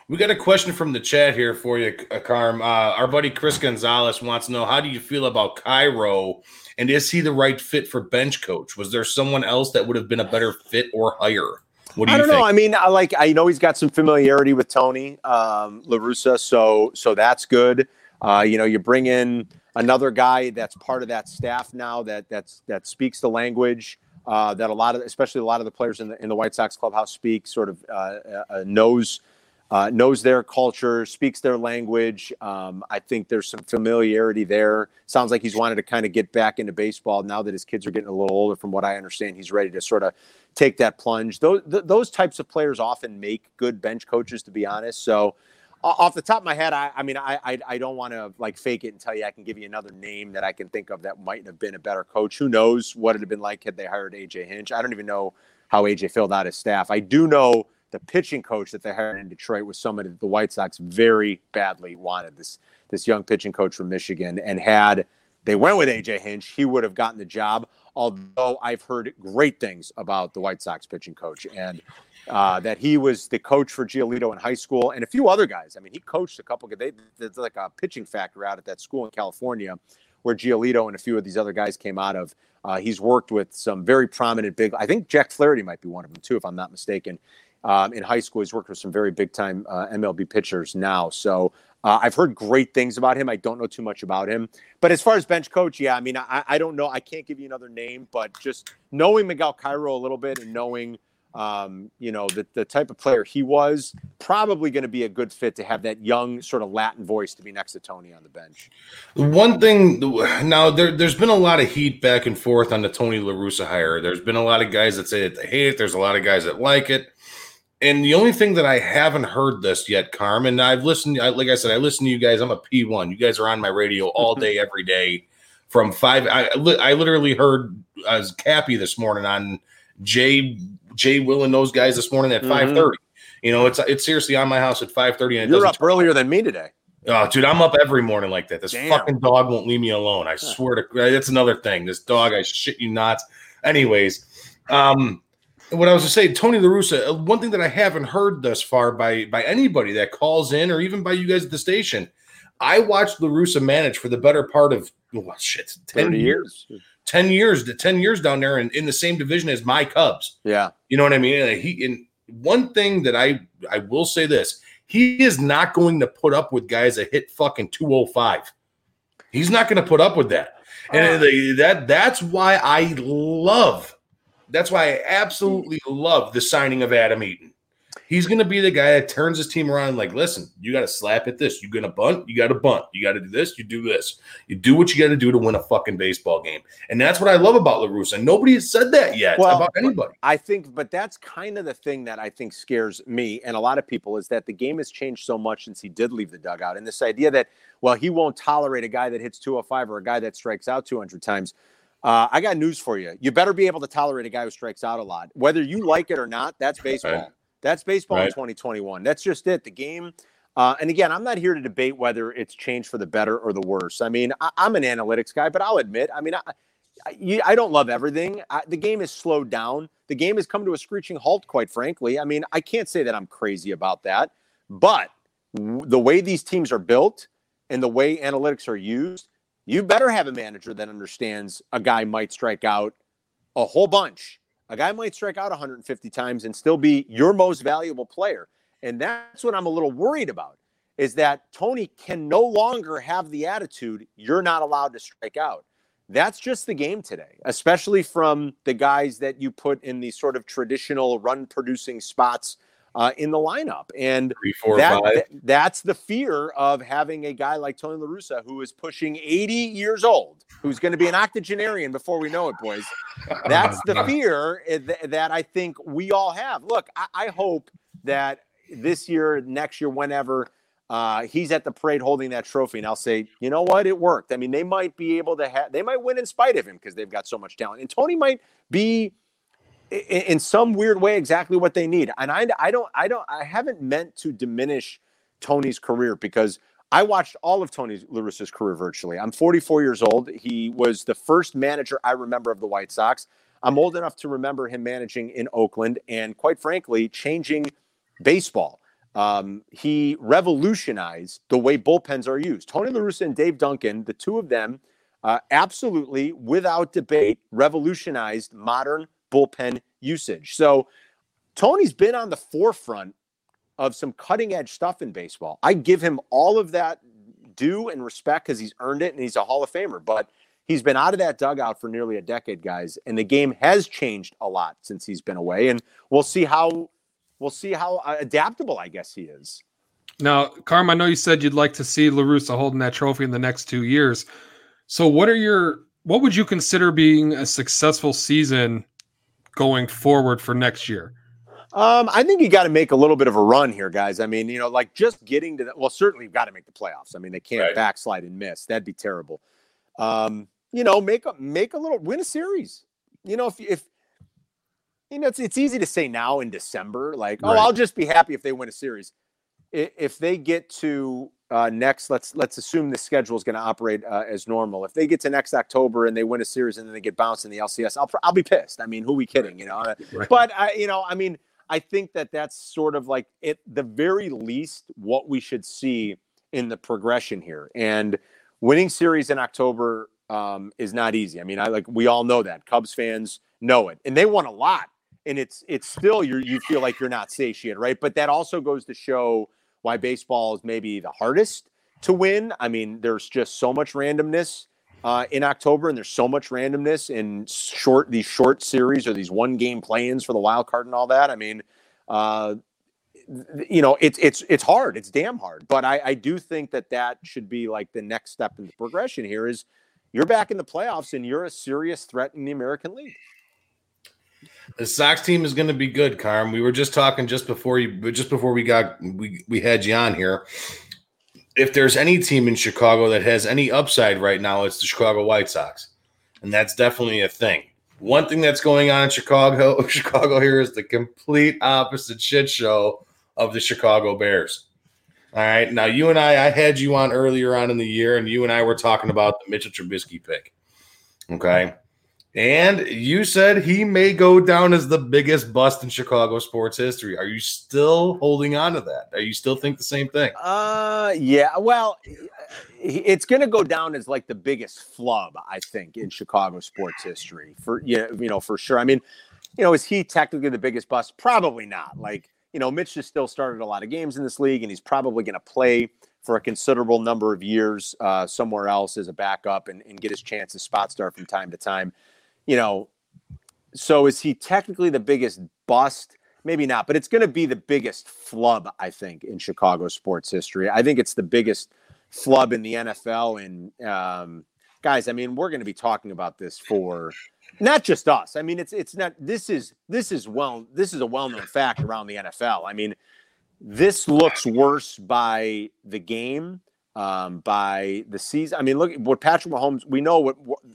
We got a question from the chat here for you, Carm. Our buddy Chris Gonzalez wants to know, how do you feel about Cairo, and is he the right fit for bench coach? Was there someone else that would have been a better fit or hire? What do you think? I don't know. I mean, I know he's got some familiarity with Tony La Russa, so that's good. You bring in another guy that's part of that staff now that speaks the language that especially a lot of the players in the White Sox clubhouse speak, sort of knows their culture, speaks their language. I think there's some familiarity there. Sounds like he's wanted to kind of get back into baseball now that his kids are getting a little older. From what I understand, he's ready to sort of take that plunge. Those types of players often make good bench coaches, to be honest. So off the top of my head, I mean, I don't want to like fake it and tell you I can give you another name that I can think of that mightn't have been a better coach. Who knows what it would have been like had they hired A.J. Hinch. I don't even know how A.J. filled out his staff. I do know the pitching coach that they hired in Detroit was somebody that the White Sox very badly wanted, this young pitching coach from Michigan. And had they went with A.J. Hinch, he would have gotten the job, although I've heard great things about the White Sox pitching coach. And that he was the coach for Giolito in high school and a few other guys. I mean, he coached a couple. There's like a pitching factory out at that school in California where Giolito and a few of these other guys came out of. He's worked with some very prominent big – I think Jack Flaherty might be one of them too, if I'm not mistaken. In high school, he's worked with some very big-time MLB pitchers now. So I've heard great things about him. I don't know too much about him. But as far as bench coach, yeah, I mean, I don't know. I can't give you another name, but just knowing Miguel Cairo a little bit and knowing – the type of player he was, probably going to be a good fit to have that young sort of Latin voice to be next to Tony on the bench. One thing now, there's been a lot of heat back and forth on the Tony La Russa hire. There's been a lot of guys that say that they hate it. There's a lot of guys that like it. And the only thing that I haven't heard this yet, Carmen, I've listened. Like I said, I listen to you guys. I'm a P1. You guys are on my radio all day, every day from five. I literally heard Cappy this morning on Jay Will and those guys this morning at 5:30. You know, it's seriously on my house at 5:30. And you're up earlier than me today. Oh, dude, I'm up every morning like that. This fucking dog won't leave me alone. I swear to God, that's another thing. This dog, I shit you not. Anyways, what I was to say, Tony La Russa, one thing that I haven't heard thus far by anybody that calls in or even by you guys at the station, I watched La Russa manage for the better part of 10 years. 10 years down there and in the same division as my Cubs. Yeah. You know what I mean? And one thing that I will say this, he is not going to put up with guys that hit fucking 205. He's not going to put up with that. And that's why I absolutely love the signing of Adam Eaton. He's going to be the guy that turns his team around and like, listen, you got to slap at this. You're going to bunt. You got to bunt. You got to do this. You do this. You do what you got to do to win a fucking baseball game. And that's what I love about La Russa. Nobody has said that yet about anybody. I think, but that's kind of the thing that I think scares me and a lot of people is that the game has changed so much since he did leave the dugout. And this idea that, well, he won't tolerate a guy that hits 205 or a guy that strikes out 200 times. I got news for you. You better be able to tolerate a guy who strikes out a lot. Whether you like it or not, that's baseball. Right. That's baseball in 2021. That's just it. The game. And again, I'm not here to debate whether it's changed for the better or the worse. I mean, I'm an analytics guy, but I'll admit, I mean, I don't love everything. The game is slowed down. The game has come to a screeching halt, quite frankly. I mean, I can't say that I'm crazy about that, but the way these teams are built and the way analytics are used, you better have a manager that understands a guy might strike out a whole bunch. A guy might strike out 150 times and still be your most valuable player. And that's what I'm a little worried about, is that Tony can no longer have the attitude you're not allowed to strike out. That's just the game today, especially from the guys that you put in the sort of traditional run-producing spots in the lineup. And 3, 4, 5. That's the fear of having a guy like Tony La Russa, who is pushing 80 years old, who's going to be an octogenarian before we know it, boys. That's the fear that I think we all have. Look, I hope that this year, next year, whenever He's at the parade holding that trophy, and I'll say, you know what? It worked. I mean, they might be able to have – they might win in spite of him because they've got so much talent. And Tony might be, in some weird way, exactly what they need. And I haven't meant to diminish Tony's career because I watched all of Tony La Russa's career virtually. I'm 44 years old. He was the first manager I remember of the White Sox. I'm old enough to remember him managing in Oakland and, quite frankly, changing baseball. He revolutionized the way bullpens are used. Tony La Russa and Dave Duncan, the two of them, absolutely, without debate, revolutionized modern bullpen usage. So Tony's been on the forefront of some cutting-edge stuff in baseball. I give him all of that due and respect because he's earned it and he's a Hall of Famer. But he's been out of that dugout for nearly a decade, guys, and the game has changed a lot since he's been away. And we'll see how... We'll see how adaptable, I guess, he is. Now, Carm, I know you said you'd like to see La Russa holding that trophy in the next 2 years. So what would you consider being a successful season going forward for next year? I think you got to make a little bit of a run here, guys. I mean, like just getting to that. Well, certainly you've got to make the playoffs. I mean, they can't backslide and miss. That'd be terrible. Win a series. It's easy to say now in December, like, right. Oh, I'll just be happy if they win a series. If they get to next, let's assume the schedule is going to operate as normal. If they get to next October and they win a series and then they get bounced in the LCS, I'll be pissed. I mean, who are we kidding? Right. But I think that's sort of like at the very least what we should see in the progression here. And winning series in October is not easy. I mean, we all know that. Cubs fans know it, and they won a lot. And it's still you feel like you're not satiated, right? But that also goes to show why baseball is maybe the hardest to win. I mean, there's just so much randomness in October, and there's so much randomness in these short series or these one-game play-ins for the wild card and all that. I mean, it's hard. It's damn hard. But I do think that should be like the next step in the progression here is you're back in the playoffs and you're a serious threat in the American League. The Sox team is going to be good, Carm. We were just talking before we had you on here. If there's any team in Chicago that has any upside right now, it's the Chicago White Sox, and that's definitely a thing. One thing that's going on in Chicago here is the complete opposite shit show of the Chicago Bears. All right, now you and I had you on earlier on in the year, and you and I were talking about the Mitchell Trubisky pick. Okay. And you said he may go down as the biggest bust in Chicago sports history. Are you still holding on to that? Are you still think the same thing? Yeah. Well, it's going to go down as like the biggest flub, I think, in Chicago sports history for sure. I mean, is he technically the biggest bust? Probably not. Like, Mitch has still started a lot of games in this league, and he's probably going to play for a considerable number of years somewhere else as a backup and get his chance to spot start from time to time. So is he technically the biggest bust? Maybe not, but it's going to be the biggest flub, I think, in Chicago sports history. I think it's the biggest flub in the NFL. And guys, I mean, we're going to be talking about this for not just us. I mean, it's not. This is a well-known fact around the NFL. I mean, this looks worse by the game. By the season. I mean, look what Patrick Mahomes, we know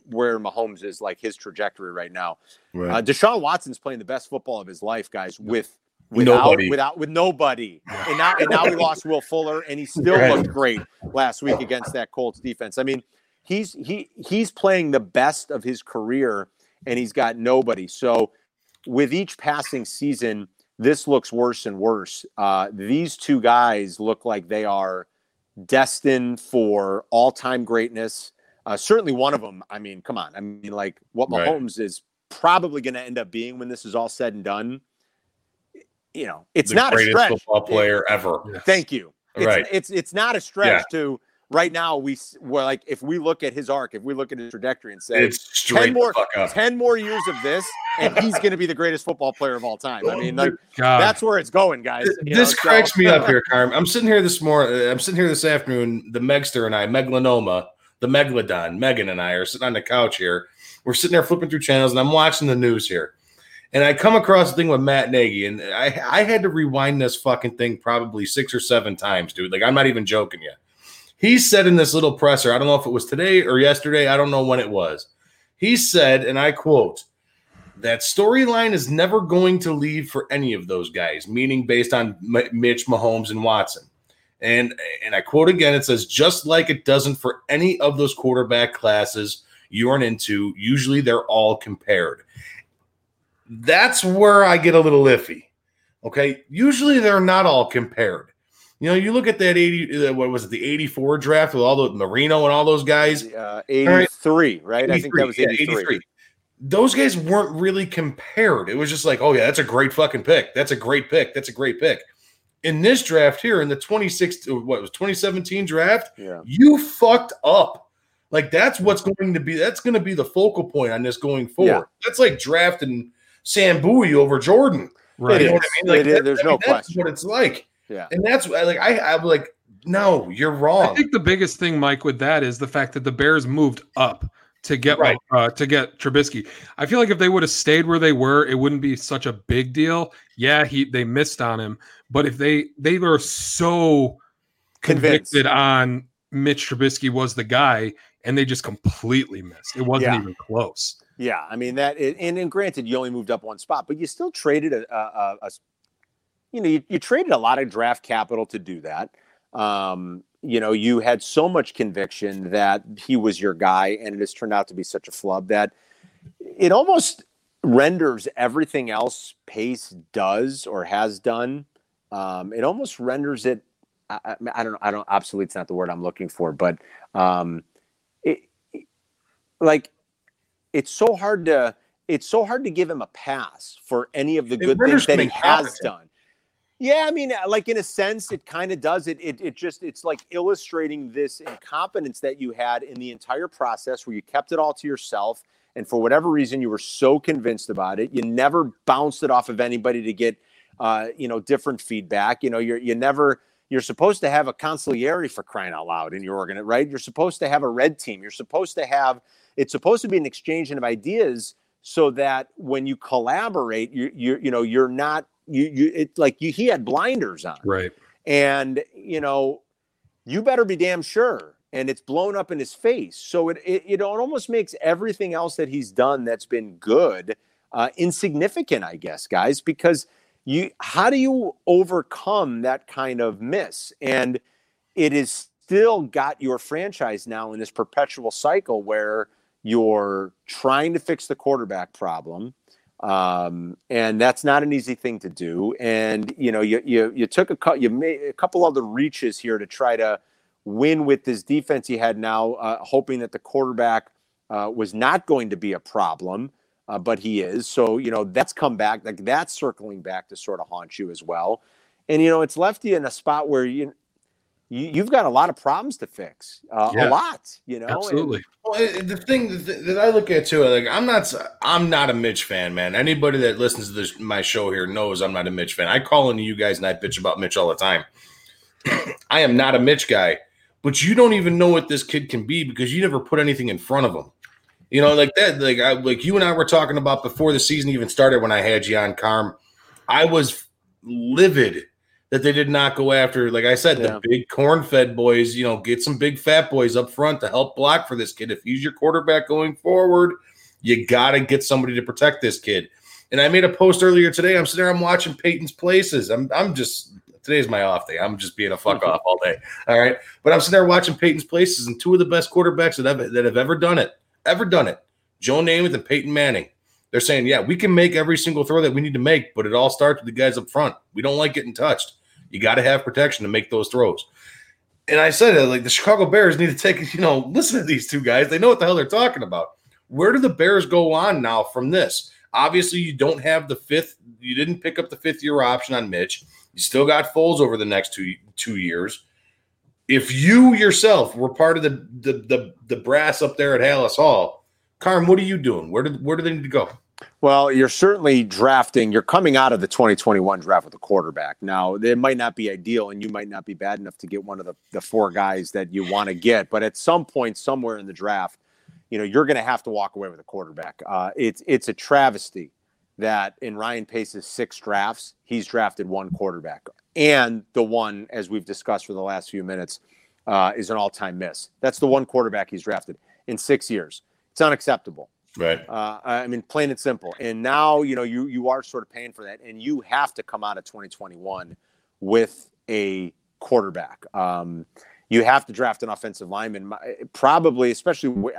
where Mahomes is, like his trajectory right now. Right. Deshaun Watson's playing the best football of his life, guys, with nobody. And now we lost Will Fuller, and he still looked great last week against that Colts defense. I mean, he's playing the best of his career, and he's got nobody. So with each passing season, this looks worse and worse. These two guys look like they are destined for all-time greatness. Certainly one of them. I mean, come on. I mean, like what Mahomes is probably going to end up being when this is all said and done. It's not a stretch. The greatest football player ever. Thank you. Right. It's not a stretch to right now. We're like, if we look at his arc, if we look at his trajectory and say it's 10 more years of this, and he's going to be the greatest football player of all time. I mean, like, that's where it's going, guys. Cracks me up here, Carm. I'm sitting here this afternoon. The Megster and I, Megan and I are sitting on the couch here. We're sitting there flipping through channels, and I'm watching the news here. And I come across the thing with Matt Nagy, and I had to rewind this fucking thing probably 6 or 7 times, dude. Like, I'm not even joking you. He said in this little presser, I don't know if it was today or yesterday, I don't know when it was. He said, and I quote, that storyline is never going to leave for any of those guys, meaning based on Mitch, Mahomes, and Watson. And I quote again, it says, just like it doesn't for any of those quarterback classes you aren't into, usually they're all compared. That's where I get a little iffy. Okay. Usually they're not all compared. You know, you look at that 80, what was it, the 84 draft with all the Marino and all those guys? 83, right? 83, I think that was 83. Yeah, 83. Those guys weren't really compared. It was just like, oh, yeah, that's a great fucking pick. That's a great pick. That's a great pick. In this draft here, in the 2017 draft, yeah, you fucked up. Like, that's what's going to be, that's going to be the focal point on this going forward. Yeah. That's like drafting Sam Bowie over Jordan. Right. You know what I mean? Like, that's what it's like. Yeah, and that's like I'm like, no, you're wrong. I think the biggest thing, Mike, with that is the fact that the Bears moved up to get right, to get Trubisky. I feel like if they would have stayed where they were, it wouldn't be such a big deal. Yeah, they missed on him, but if they were so convicted on Mitch Trubisky was the guy, and they just completely missed. It wasn't even close. Yeah, I mean that. And granted, you only moved up one spot, but you still traded a you know, you traded a lot of draft capital to do that. You know, you had so much conviction that he was your guy, and it has turned out to be such a flub that it almost renders everything else Pace does or has done. It almost renders it. I don't know. I don't. Obsolete's not the word I'm looking for, but it's so hard to. It's so hard to give him a pass for any of the good things that he has done. Yeah, I mean, like in a sense, it kind of does. It's like illustrating this incompetence that you had in the entire process where you kept it all to yourself. And for whatever reason, you were so convinced about it. You never bounced it off of anybody to get, different feedback. You know, you're supposed to have a consigliere, for crying out loud, in your organ, right? You're supposed to have a red team. You're supposed to have, it's supposed to be an exchange of ideas so that when you collaborate, you're not, he had blinders on. Right. And, you know, you better be damn sure. And it's blown up in his face. So it almost makes everything else that he's done that's been good insignificant, I guess, guys, because how do you overcome that kind of miss? And it is still got your franchise now in this perpetual cycle where you're trying to fix the quarterback problem. And that's not an easy thing to do. And, you know, you took you made a couple other reaches here to try to win with this defense he had now, hoping that the quarterback, was not going to be a problem, but he is. So, you know, that's come back, like that's circling back to sort of haunt you as well. And, you know, it's left you in a spot where you've got a lot of problems to fix, a lot, you know. Absolutely. And the thing that I look at too, like I'm not a Mitch fan, man. Anybody that listens to my show here knows I'm not a Mitch fan. I call into you guys and I bitch about Mitch all the time. I am not a Mitch guy, but you don't even know what this kid can be because you never put anything in front of him. You know, like that. Like you and I were talking about before the season even started when I had you on, Carm. I was livid that they did not go after, like I said, the big corn-fed boys, you know, get some big fat boys up front to help block for this kid. If he's your quarterback going forward, you got to get somebody to protect this kid. And I made a post earlier today. I'm sitting there, I'm watching Peyton's Places. I'm just, today's my off day. I'm just being a fuck off all day. All right. But I'm sitting there watching Peyton's Places, and two of the best quarterbacks that have ever done it. Joe Namath and Peyton Manning. They're saying, yeah, we can make every single throw that we need to make, but it all starts with the guys up front. We don't like getting touched. You got to have protection to make those throws. And I said, like, the Chicago Bears need to take, you know, listen to these two guys. They know what the hell they're talking about. Where do the Bears go on now from this? Obviously, you don't have the fifth. You didn't pick up the fifth-year option on Mitch. You still got Foles over the next two years. If you yourself were part of the brass up there at Hallis Hall, Carm, what are you doing? Where do they need to go? Well, you're certainly drafting. You're coming out of the 2021 draft with a quarterback. Now, it might not be ideal, and you might not be bad enough to get one of the four guys that you want to get. But at some point, somewhere in the draft, you know, you're going to have to walk away with a quarterback. It's a travesty that in Ryan Pace's 6 drafts, he's drafted 1 quarterback. And the one, as we've discussed for the last few minutes, is an all-time miss. That's the 1 quarterback he's drafted in 6 years. It's unacceptable. Right. I mean, plain and simple. And now, you know, you are sort of paying for that, and you have to come out of 2021 with a quarterback. You have to draft an offensive lineman, probably, especially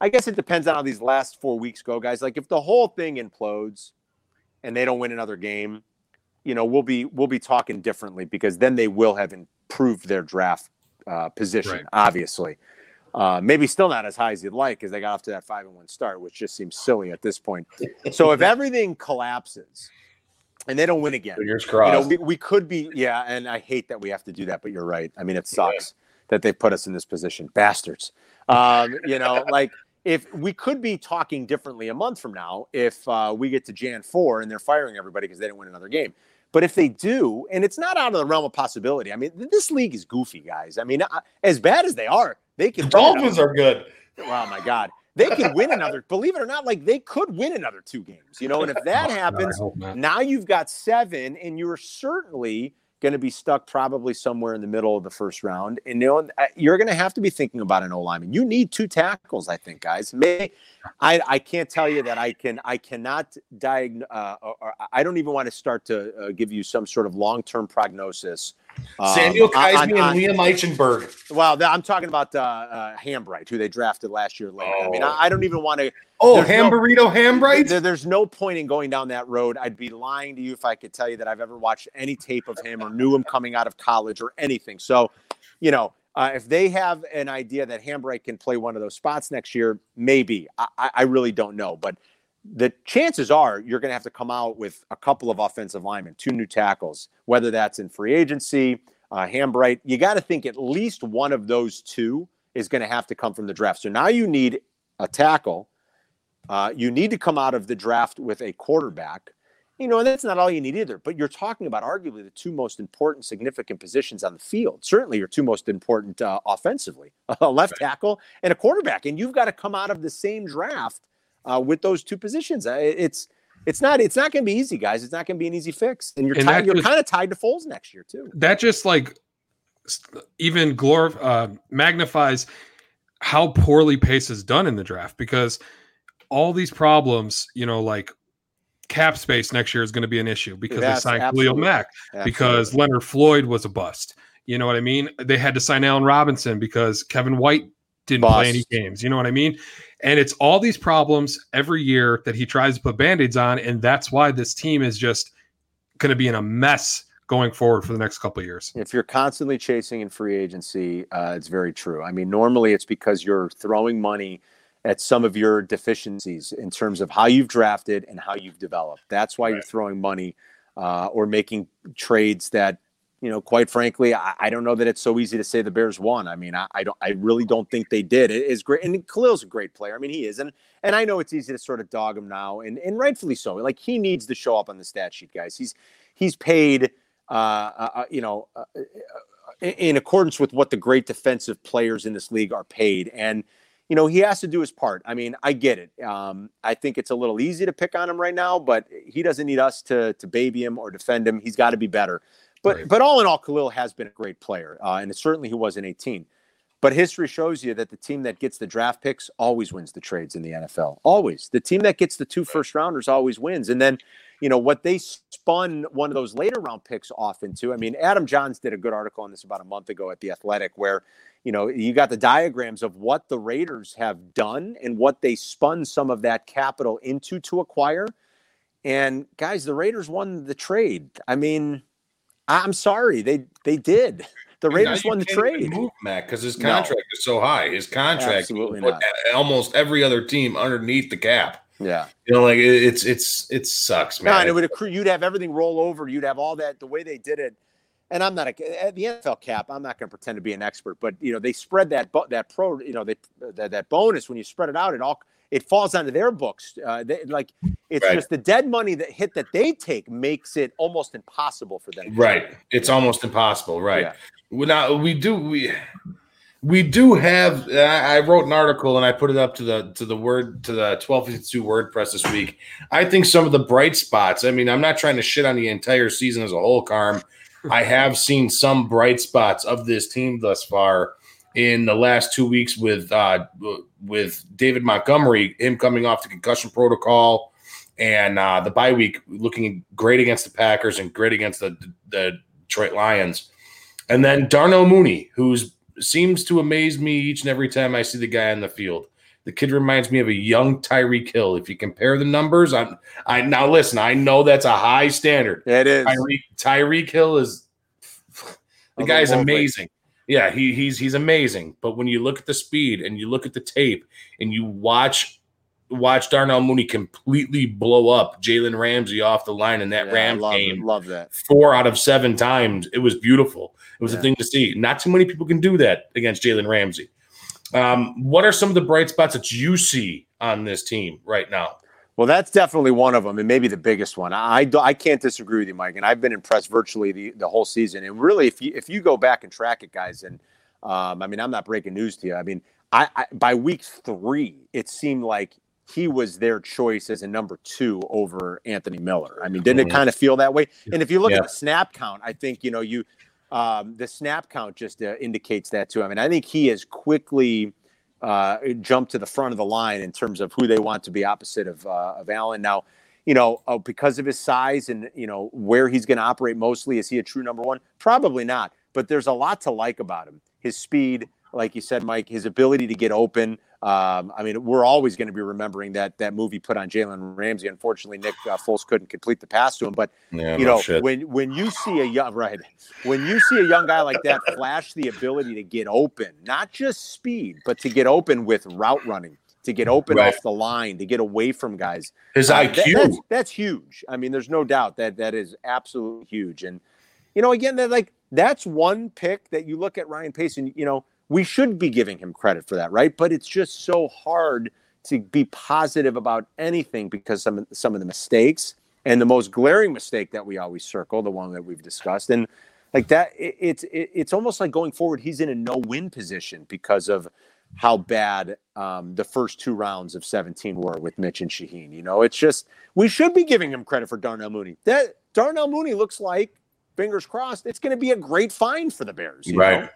I guess it depends on how these last 4 weeks go, guys. Like, if the whole thing implodes and they don't win another game, you know, we'll be talking differently, because then they will have improved their draft position, right. Obviously. Maybe still not as high as you'd like, because they got off to that 5-1 start, which just seems silly at this point. So if everything collapses and they don't win again, fingers crossed. You know, we could be, yeah. And I hate that we have to do that, but you're right. I mean, it sucks that they put us in this position, bastards. You know, like. If we could be talking differently a month from now, if we get to Jan 4 and they're firing everybody because they didn't win another game. But if they do, and it's not out of the realm of possibility. I mean, this league is goofy, guys. I mean, as bad as they are, they can. The Dolphins are good. Oh my God, they can win another. Believe it or not, like, they could win another 2 games. You know, and if that happens, now you've got 7, and you're certainly going to be stuck probably somewhere in the middle of the first round. And you're going to have to be thinking about an O lineman. You need 2 tackles, I think, guys. I can't tell you that I cannot diagnose, or I don't even want to start to give you some sort of long-term prognosis. Samuel Kaisman and Liam Eichenberg. Well, I'm talking about Hambright, who they drafted last year late. Oh. I mean, I don't even want to. Oh, Hamburrito Hambright? There's no point in going down that road. I'd be lying to you if I could tell you that I've ever watched any tape of him or knew him coming out of college or anything. So, you know, if they have an idea that Hambright can play one of those spots next year, maybe. I really don't know. But the chances are you're going to have to come out with a couple of offensive linemen, 2 new tackles, whether that's in free agency, Hambright. You got to think at least one of those 2 is going to have to come from the draft. So now you need a tackle. You need to come out of the draft with a quarterback. You know, and that's not all you need either. But you're talking about arguably the 2 most important, significant positions on the field. Certainly your 2 most important offensively, a left tackle and a quarterback. And you've got to come out of the same draft with those 2 positions. It's not going to be easy, guys. It's not going to be an easy fix. And you're kind of tied to Foles next year too. That just like even magnifies how poorly Pace is done in the draft, because all these problems, you know, like cap space next year is going to be an issue because they signed Khalil Mack because Leonard Floyd was a bust. You know what I mean? They had to sign Allen Robinson because Kevin White didn't play any games. You know what I mean? And it's all these problems every year that he tries to put Band-Aids on, and that's why this team is just going to be in a mess going forward for the next couple of years. If you're constantly chasing in free agency, it's very true. I mean, normally it's because you're throwing money at some of your deficiencies in terms of how you've drafted and how you've developed. That's why you're throwing money or making trades that, you know, quite frankly, I don't know that it's so easy to say the Bears won. I mean, I really don't think they did. It is great. And Khalil's a great player. I mean, he is. And I know it's easy to sort of dog him now, and rightfully so. Like, he needs to show up on the stat sheet, guys. He's paid, you know, in accordance with what the great defensive players in this league are paid. And, you know, he has to do his part. I mean, I get it. I think it's a little easy to pick on him right now, but he doesn't need us to baby him or defend him. He's got to be better. But all in all, Khalil has been a great player, and certainly he was in 18. But history shows you that the team that gets the draft picks always wins the trades in the NFL. Always. The team that gets the 2 first-rounders always wins. And then, you know, what they spun one of those later-round picks off into. I mean, Adam Johns did a good article on this about a month ago at The Athletic where, you know, you got the diagrams of what the Raiders have done and what they spun some of that capital into to acquire. And, guys, the Raiders won the trade. I mean, I'm sorry. They did. The Raiders won the trade. Move Mac because his contract is so high. His contract absolutely put almost every other team underneath the cap. Yeah. You know, like it sucks, man. No, and it would accrue. You'd have everything roll over. You'd have all that the way they did it. And I'm not at the NFL cap. I'm not going to pretend to be an expert, but you know they spread that bonus when you spread it out. It falls onto their books. Just the dead money that they take makes it almost impossible for them. Right. It's almost impossible. Right. Yeah. We We do have. I wrote an article and I put it up to the 1252 WordPress this week. I think some of the bright spots. I mean, I'm not trying to shit on the entire season as a whole, Carm. I have seen some bright spots of this team thus far in the last 2 weeks with David Montgomery, him coming off the concussion protocol, and the bye week looking great against the Packers and great against the Detroit Lions. And then Darnell Mooney, who seems to amaze me each and every time I see the guy on the field. The kid reminds me of a young Tyreek Hill. If you compare the numbers, I now listen, I know that's a high standard. It is. Tyreek Hill is – the guy's amazing. Yeah, he's amazing. But when you look at the speed and you look at the tape and you watch Darnell Mooney completely blow up Jalen Ramsey off the line in that Rams game. Love that. 4 out of 7 times. It was beautiful. It was a thing to see. Not too many people can do that against Jalen Ramsey. What are some of the bright spots that you see on this team right now? Well, that's definitely one of them, and maybe the biggest one. I can't disagree with you, Mike, and I've been impressed virtually the whole season. And really, if you go back and track it, guys, and I mean, I'm not breaking news to you. I mean, I by week 3, it seemed like he was their choice as a number 2 over Anthony Miller. I mean, didn't it kind of feel that way? And if you look at the snap count, I think, the snap count just indicates that too. I mean, I think he has quickly jumped to the front of the line in terms of who they want to be opposite of Allen. Now, because of his size and, where he's going to operate mostly, is he a true number 1? Probably not. But there's a lot to like about him. His speed, like you said, Mike, his ability to get open. I mean, we're always going to be remembering that movie put on Jalen Ramsey. Unfortunately, Nick Foles couldn't complete the pass to him. But when you see a young guy like that flash the ability to get open, not just speed, but to get open with route running, to get open off the line, to get away from guys, his IQ that's huge. I mean, there's no doubt that is absolutely huge. And again, that's one pick that you look at Ryan Pace and we should be giving him credit for that, right? But it's just so hard to be positive about anything because some of the mistakes, and the most glaring mistake that we always circle, the one that we've discussed, and like that, it's almost like going forward, he's in a no-win position because of how bad the first 2 rounds of 17 were with Mitch and Shaheen. It's just, we should be giving him credit for Darnell Mooney. That Darnell Mooney looks like, fingers crossed, it's going to be a great find for the Bears, right?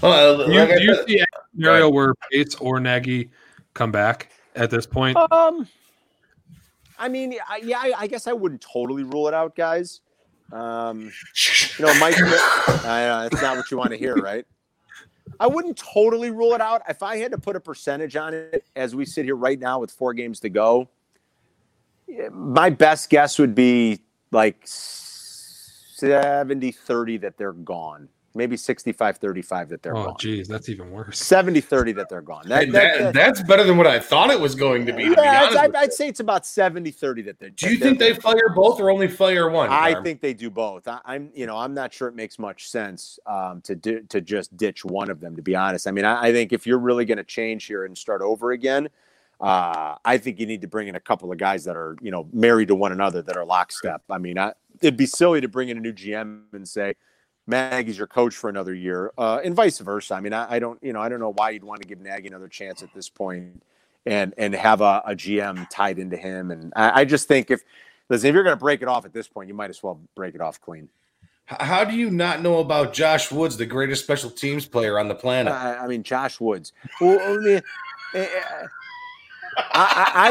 Do you see a scenario where Bates or Nagy come back at this point? I mean, I guess I wouldn't totally rule it out, guys. Mike, that's not what you want to hear, right? I wouldn't totally rule it out. If I had to put a percentage on it as we sit here right now with 4 games to go, my best guess would be like 70-30 that they're gone. Maybe 65-35 that they're gone. Oh, geez, that's even worse. 70-30 that they're gone. That's better than what I thought it was going to be. I'd say it's about 70-30 that they're gone. Do you think they fire both or only fire one? I think they do both. I'm not sure it makes much sense to just ditch one of them, to be honest. I mean, I think if you're really going to change here and start over again, I think you need to bring in a couple of guys that are, married to one another, that are lockstep. I mean, it'd be silly to bring in a new GM and say, Nagy's your coach for another year, and vice versa. I mean, I don't know why you'd want to give Nagy another chance at this point and have a GM tied into him. And I just think if you're going to break it off at this point, you might as well break it off clean. How do you not know about Josh Woods, the greatest special teams player on the planet? I mean, Josh Woods. I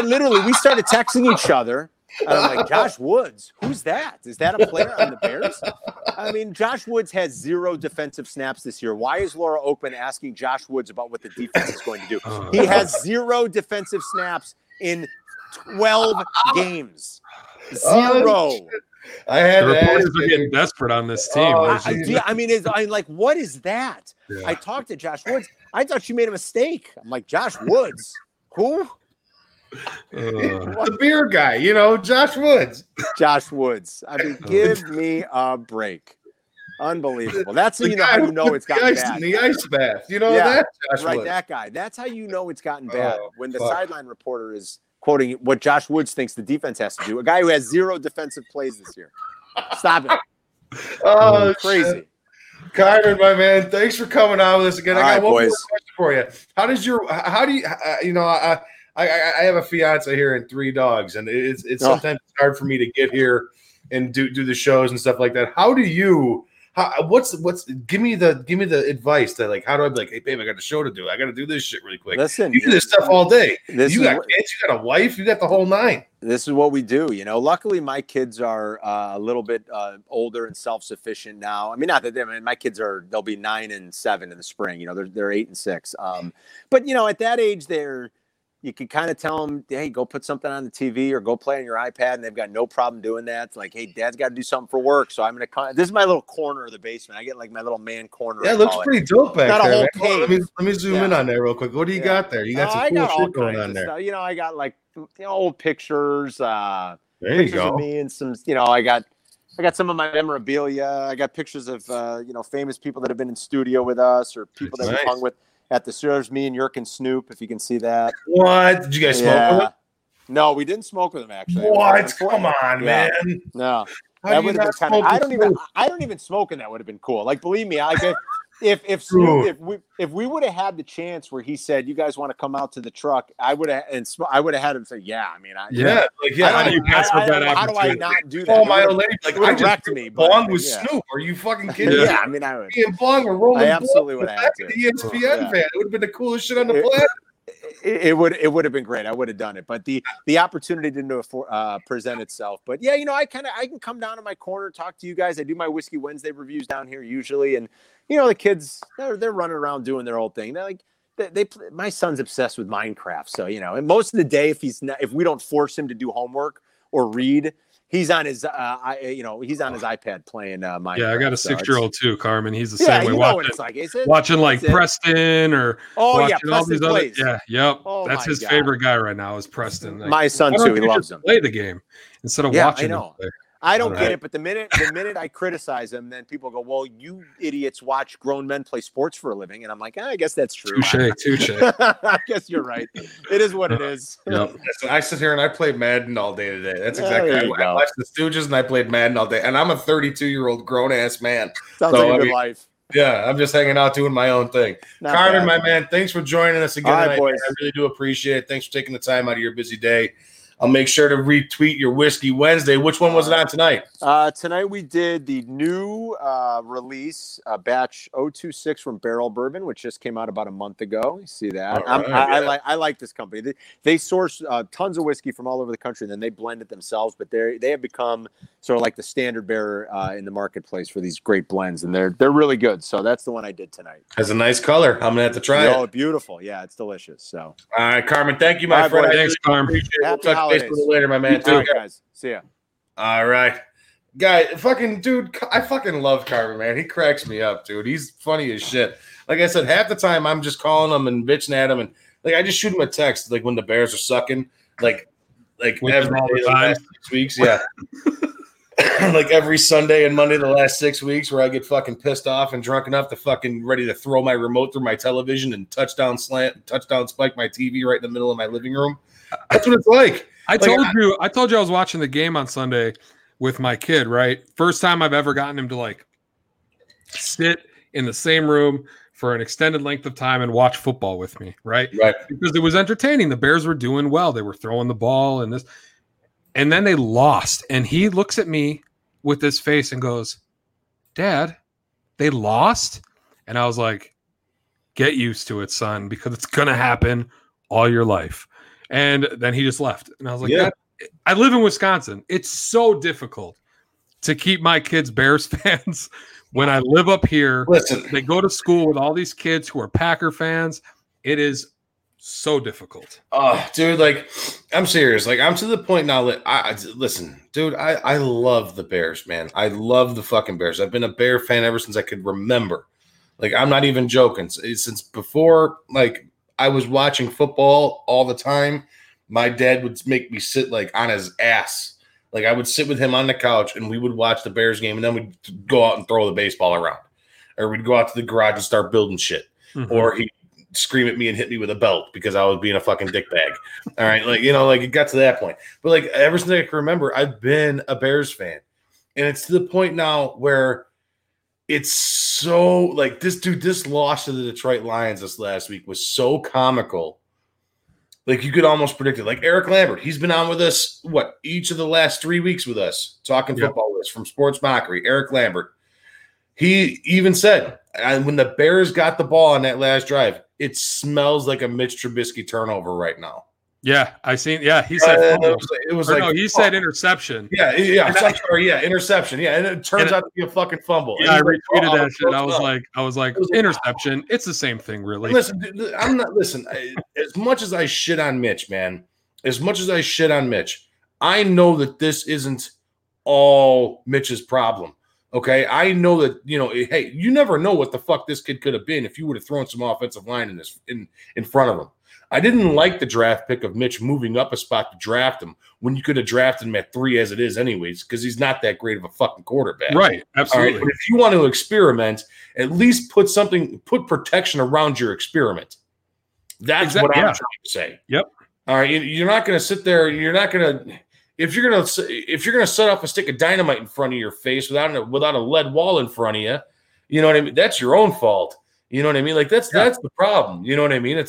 literally, we started texting each other. And I'm like, Josh Woods, who's that? Is that a player on the Bears? I mean, Josh Woods has 0 defensive snaps this year. Why is Laura Oakman asking Josh Woods about what the defense is going to do? He has 0 defensive snaps in 12 games. 0. Oh, I had the reporters are getting desperate on this team. Oh, I'm like, what is that? Yeah. I talked to Josh Woods. I thought you made a mistake. I'm like, Josh Woods, who? The beer guy, Josh Woods. Josh Woods. I mean, give me a break. Unbelievable. That's how you know it's gotten bad. In the ice bath, that Josh Woods. That guy. That's how you know it's gotten bad. When the sideline reporter is quoting what Josh Woods thinks the defense has to do. A guy who has 0 defensive plays this year. Stop it. Oh, crazy. Shit. Carmen, my man, thanks for coming on with us again. I got one more question for you. I have a fiance here and three dogs, and it's sometimes hard for me to get here and do the shows and stuff like that. How do you? Give me the advice that, like, how do I be like, hey babe, I got a show to do. I got to do this shit really quick. Listen, you do this stuff all day. You got kids, you got a wife, you got the whole nine. This is what we do. You know, luckily my kids are a little bit older and self-sufficient now. I mean, not that they, I mean, my kids are, they'll be 9 and 7 in the spring, you know, they're 8 and 6. But you know, at that age you can kind of tell them, hey, go put something on the TV or go play on your iPad, and they've got no problem doing that. It's like, hey, dad's got to do something for work, so I'm going to – this is my little corner of the basement. I get like my little man corner. Yeah, it looks pretty dope back there. Not a whole cave. Let me zoom in on there real quick. What do you got there? You got some cool shit going on there. You know, I got like old pictures. There you go. Of me and some – you know, I got some of my memorabilia. I got pictures of, you know, famous people that have been in studio with us or people that we've hung with. At the Sears, me and Yerk and Snoop, if you can see that. What? Did you guys smoke with him? No, we didn't smoke with him, actually. What? Come on, man. No. That would have been kind of, I don't even smoke, and that would have been cool. Like, believe me, I guess if Snoop, if we would have had the chance where he said, you guys want to come out to the truck, I would have had him say, yeah. I mean, how do I not do that? Oh, my old lady, like, I just belong with Snoop. Are you fucking kidding me? Yeah, I mean, I would. Me and Bong were rolling. I absolutely would have to. The ESPN fan. It would have been the coolest shit on the planet. It would have been great. I would have done it, but the opportunity didn't present itself. But yeah, you know, I can come down to my corner, talk to you guys. I do my Whiskey Wednesday reviews down here usually, and you know, the kids they're running around doing their old thing. They're like my son's obsessed with Minecraft, so you know, and most of the day if we don't force him to do homework or read, he's on his he's on his iPad playing Minecraft. Yeah, I got a 6-year-old too, Carmen. He's the same way. Watching Preston or Preston all these plays. Other. Yeah, yep. Oh, that's his favorite guy right now is Preston. Like, my son too. He loves him. Play the game instead of watching. I know. Him play. I don't get it, but the minute I criticize him, then people go, "Well, you idiots watch grown men play sports for a living," and I'm like, "I guess that's true." Touche. I guess you're right. It is what it is. Yep. So I sit here and I play Madden all day today. That's exactly how I watched the Stooges and I played Madden all day, and I'm a 32-year-old grown ass man. Sounds like a good life. Yeah, I'm just hanging out doing my own thing. Carmen, my man, thanks for joining us again. All right, boys. I really do appreciate it. Thanks for taking the time out of your busy day. I'll make sure to retweet your Whiskey Wednesday. Which one was it on tonight? Tonight we did the new release, batch 026 from Barrel Bourbon, which just came out about a month ago. You see that? Right, I like this company. They source tons of whiskey from all over the country, and then they blend it themselves. But they have become sort of like the standard bearer in the marketplace for these great blends, and they're really good. So that's the one I did tonight. Has a nice color. I'm gonna have to try it. Oh, beautiful! Yeah, it's delicious. So all right, Carmen, thank you, my friend. Boy, thanks, Carmen. A little later, my man. All right, guys. See ya. All right. Guy, I fucking love Carver, man. He cracks me up, dude. He's funny as shit. Like I said, half the time I'm just calling him and bitching at him, and like I just shoot him a text, like when the Bears are sucking, like every the last 6 weeks, like every Sunday and Monday the last 6 weeks, where I get fucking pissed off and drunk enough to fucking ready to throw my remote through my television and touchdown spike my TV right in the middle of my living room. That's what it's like. I told you I was watching the game on Sunday with my kid, right? First time I've ever gotten him to like sit in the same room for an extended length of time and watch football with me, right? Right. Because it was entertaining. The Bears were doing well. They were throwing the ball and this. And then they lost. And he looks at me with this face and goes, "Dad, they lost?" And I was like, "Get used to it, son, because it's going to happen all your life." And then he just left. And I was like, I live in Wisconsin. It's so difficult to keep my kids Bears fans when I live up here. Listen. They go to school with all these kids who are Packer fans. It is so difficult. Oh, dude, like, I'm serious. Like, I'm to the point now that I love the Bears, man. I love the fucking Bears. I've been a Bear fan ever since I could remember. Like, I'm not even joking. Since before, like, I was watching football all the time. My dad would make me sit like on his ass. Like I would sit with him on the couch and we would watch the Bears game and then we'd go out and throw the baseball around or we'd go out to the garage and start building shit. Mm-hmm. Or he'd scream at me and hit me with a belt because I was being a fucking dickbag. All right. Like, you know, like it got to that point, but like ever since I can remember, I've been a Bears fan and it's to the point now where It's so, like, this dude, this loss to the Detroit Lions this last week was so comical. Like, you could almost predict it. Like, Eric Lambert, he's been on with us, what, each of the last 3 weeks with us, talking football with us from Sports Mockery. Eric Lambert, he even said, when the Bears got the ball on that last drive, it smells like a Mitch Trubisky turnover right now. Yeah, I seen. Yeah, he said he said interception. Interception. Yeah, and it turns out to be a fucking fumble. Yeah, I retweeted that shit. I was like, interception. It's the same thing, really. Listen, I'm not. Listen, as much as I shit on Mitch, man. I know that this isn't all Mitch's problem. Okay, I know that, you know. Hey, you never know what the fuck this kid could have been if you would have thrown some offensive line in this in front of him. I didn't like the draft pick of Mitch moving up a spot to draft him when you could have drafted him at 3 as it is anyways, because he's not that great of a fucking quarterback. Right, absolutely. Right? But if you want to experiment, at least put protection around your experiment. That's exactly what I'm trying to say. Yep. All right, you're not going to sit there. You're not going to if you're going to set up a stick of dynamite in front of your face without a lead wall in front of you, you know what I mean? That's your own fault. You know what I mean? Like that's the problem. You know what I mean?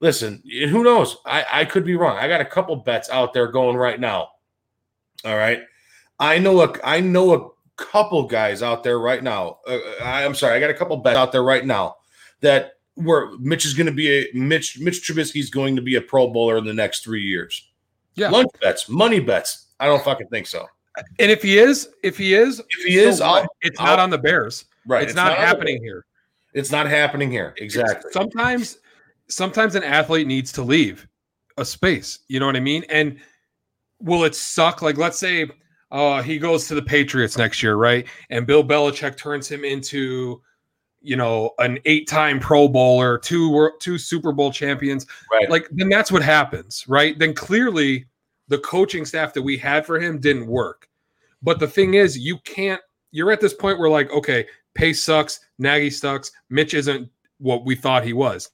Listen, who knows? I could be wrong. I got a couple bets out there going right now. All right. I know a couple guys out there right now. I got a couple bets out there right now that where Mitch is going to be Mitch Trubisky is going to be a Pro Bowler in the next 3 years. Yeah. Lunch bets, money bets. I don't fucking think so. And if he is, it's not on the Bears. Right. It's not happening here. It's not happening here. Exactly. Sometimes an athlete needs to leave a space. You know what I mean? And will it suck? Like, let's say he goes to the Patriots next year, right? And Bill Belichick turns him into, you know, an 8-time Pro Bowler, two Super Bowl champions. Right. Like, then that's what happens, right? Then clearly the coaching staff that we had for him didn't work. But the thing is, you're at this point where, like, okay, Pace sucks, Nagy sucks, Mitch isn't what we thought he was.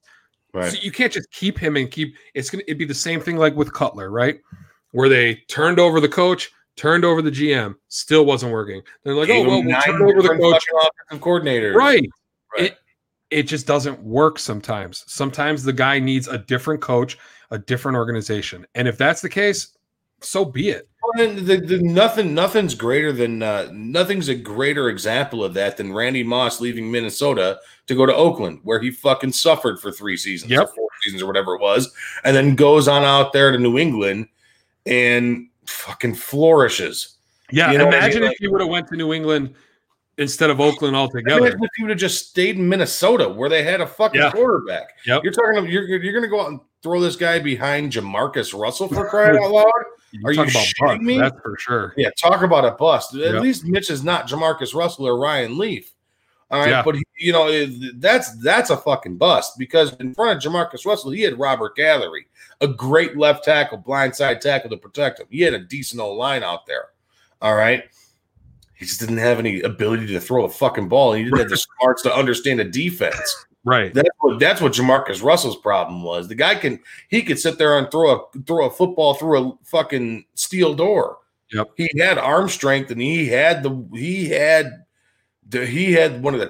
Right. So you can't just keep him and it'd be the same thing like with Cutler, right? Where they turned over the coach, turned over the GM, still wasn't working. They're like, we'll turn over the coach, offensive coordinator. Right. It just doesn't work sometimes. Sometimes the guy needs a different coach, a different organization. And if that's the case, so be it. Well, nothing's a greater example of that than Randy Moss leaving Minnesota to go to Oakland, where he fucking suffered for 3 seasons or 4 seasons or whatever it was, and then goes on out there to New England and fucking flourishes. Yeah, you know, imagine if he would have went to New England instead of Oakland altogether. Imagine if he would have just stayed in Minnesota where they had a fucking quarterback. Yep. You're going to go out and throw this guy behind Jamarcus Russell for crying out loud? Are you shitting me? That's for sure. Yeah, talk about a bust. At least Mitch is not Jamarcus Russell or Ryan Leaf. All right, but you know that's a fucking bust, because in front of Jamarcus Russell, he had Robert Gallery, a great left tackle, blindside tackle to protect him. He had a decent old line out there. All right, he just didn't have any ability to throw a fucking ball, and he didn't have the smarts to understand a defense. Right. That's what Jamarcus Russell's problem was. The guy could sit there and throw a football through a fucking steel door. Yep. He had arm strength, and he had one of the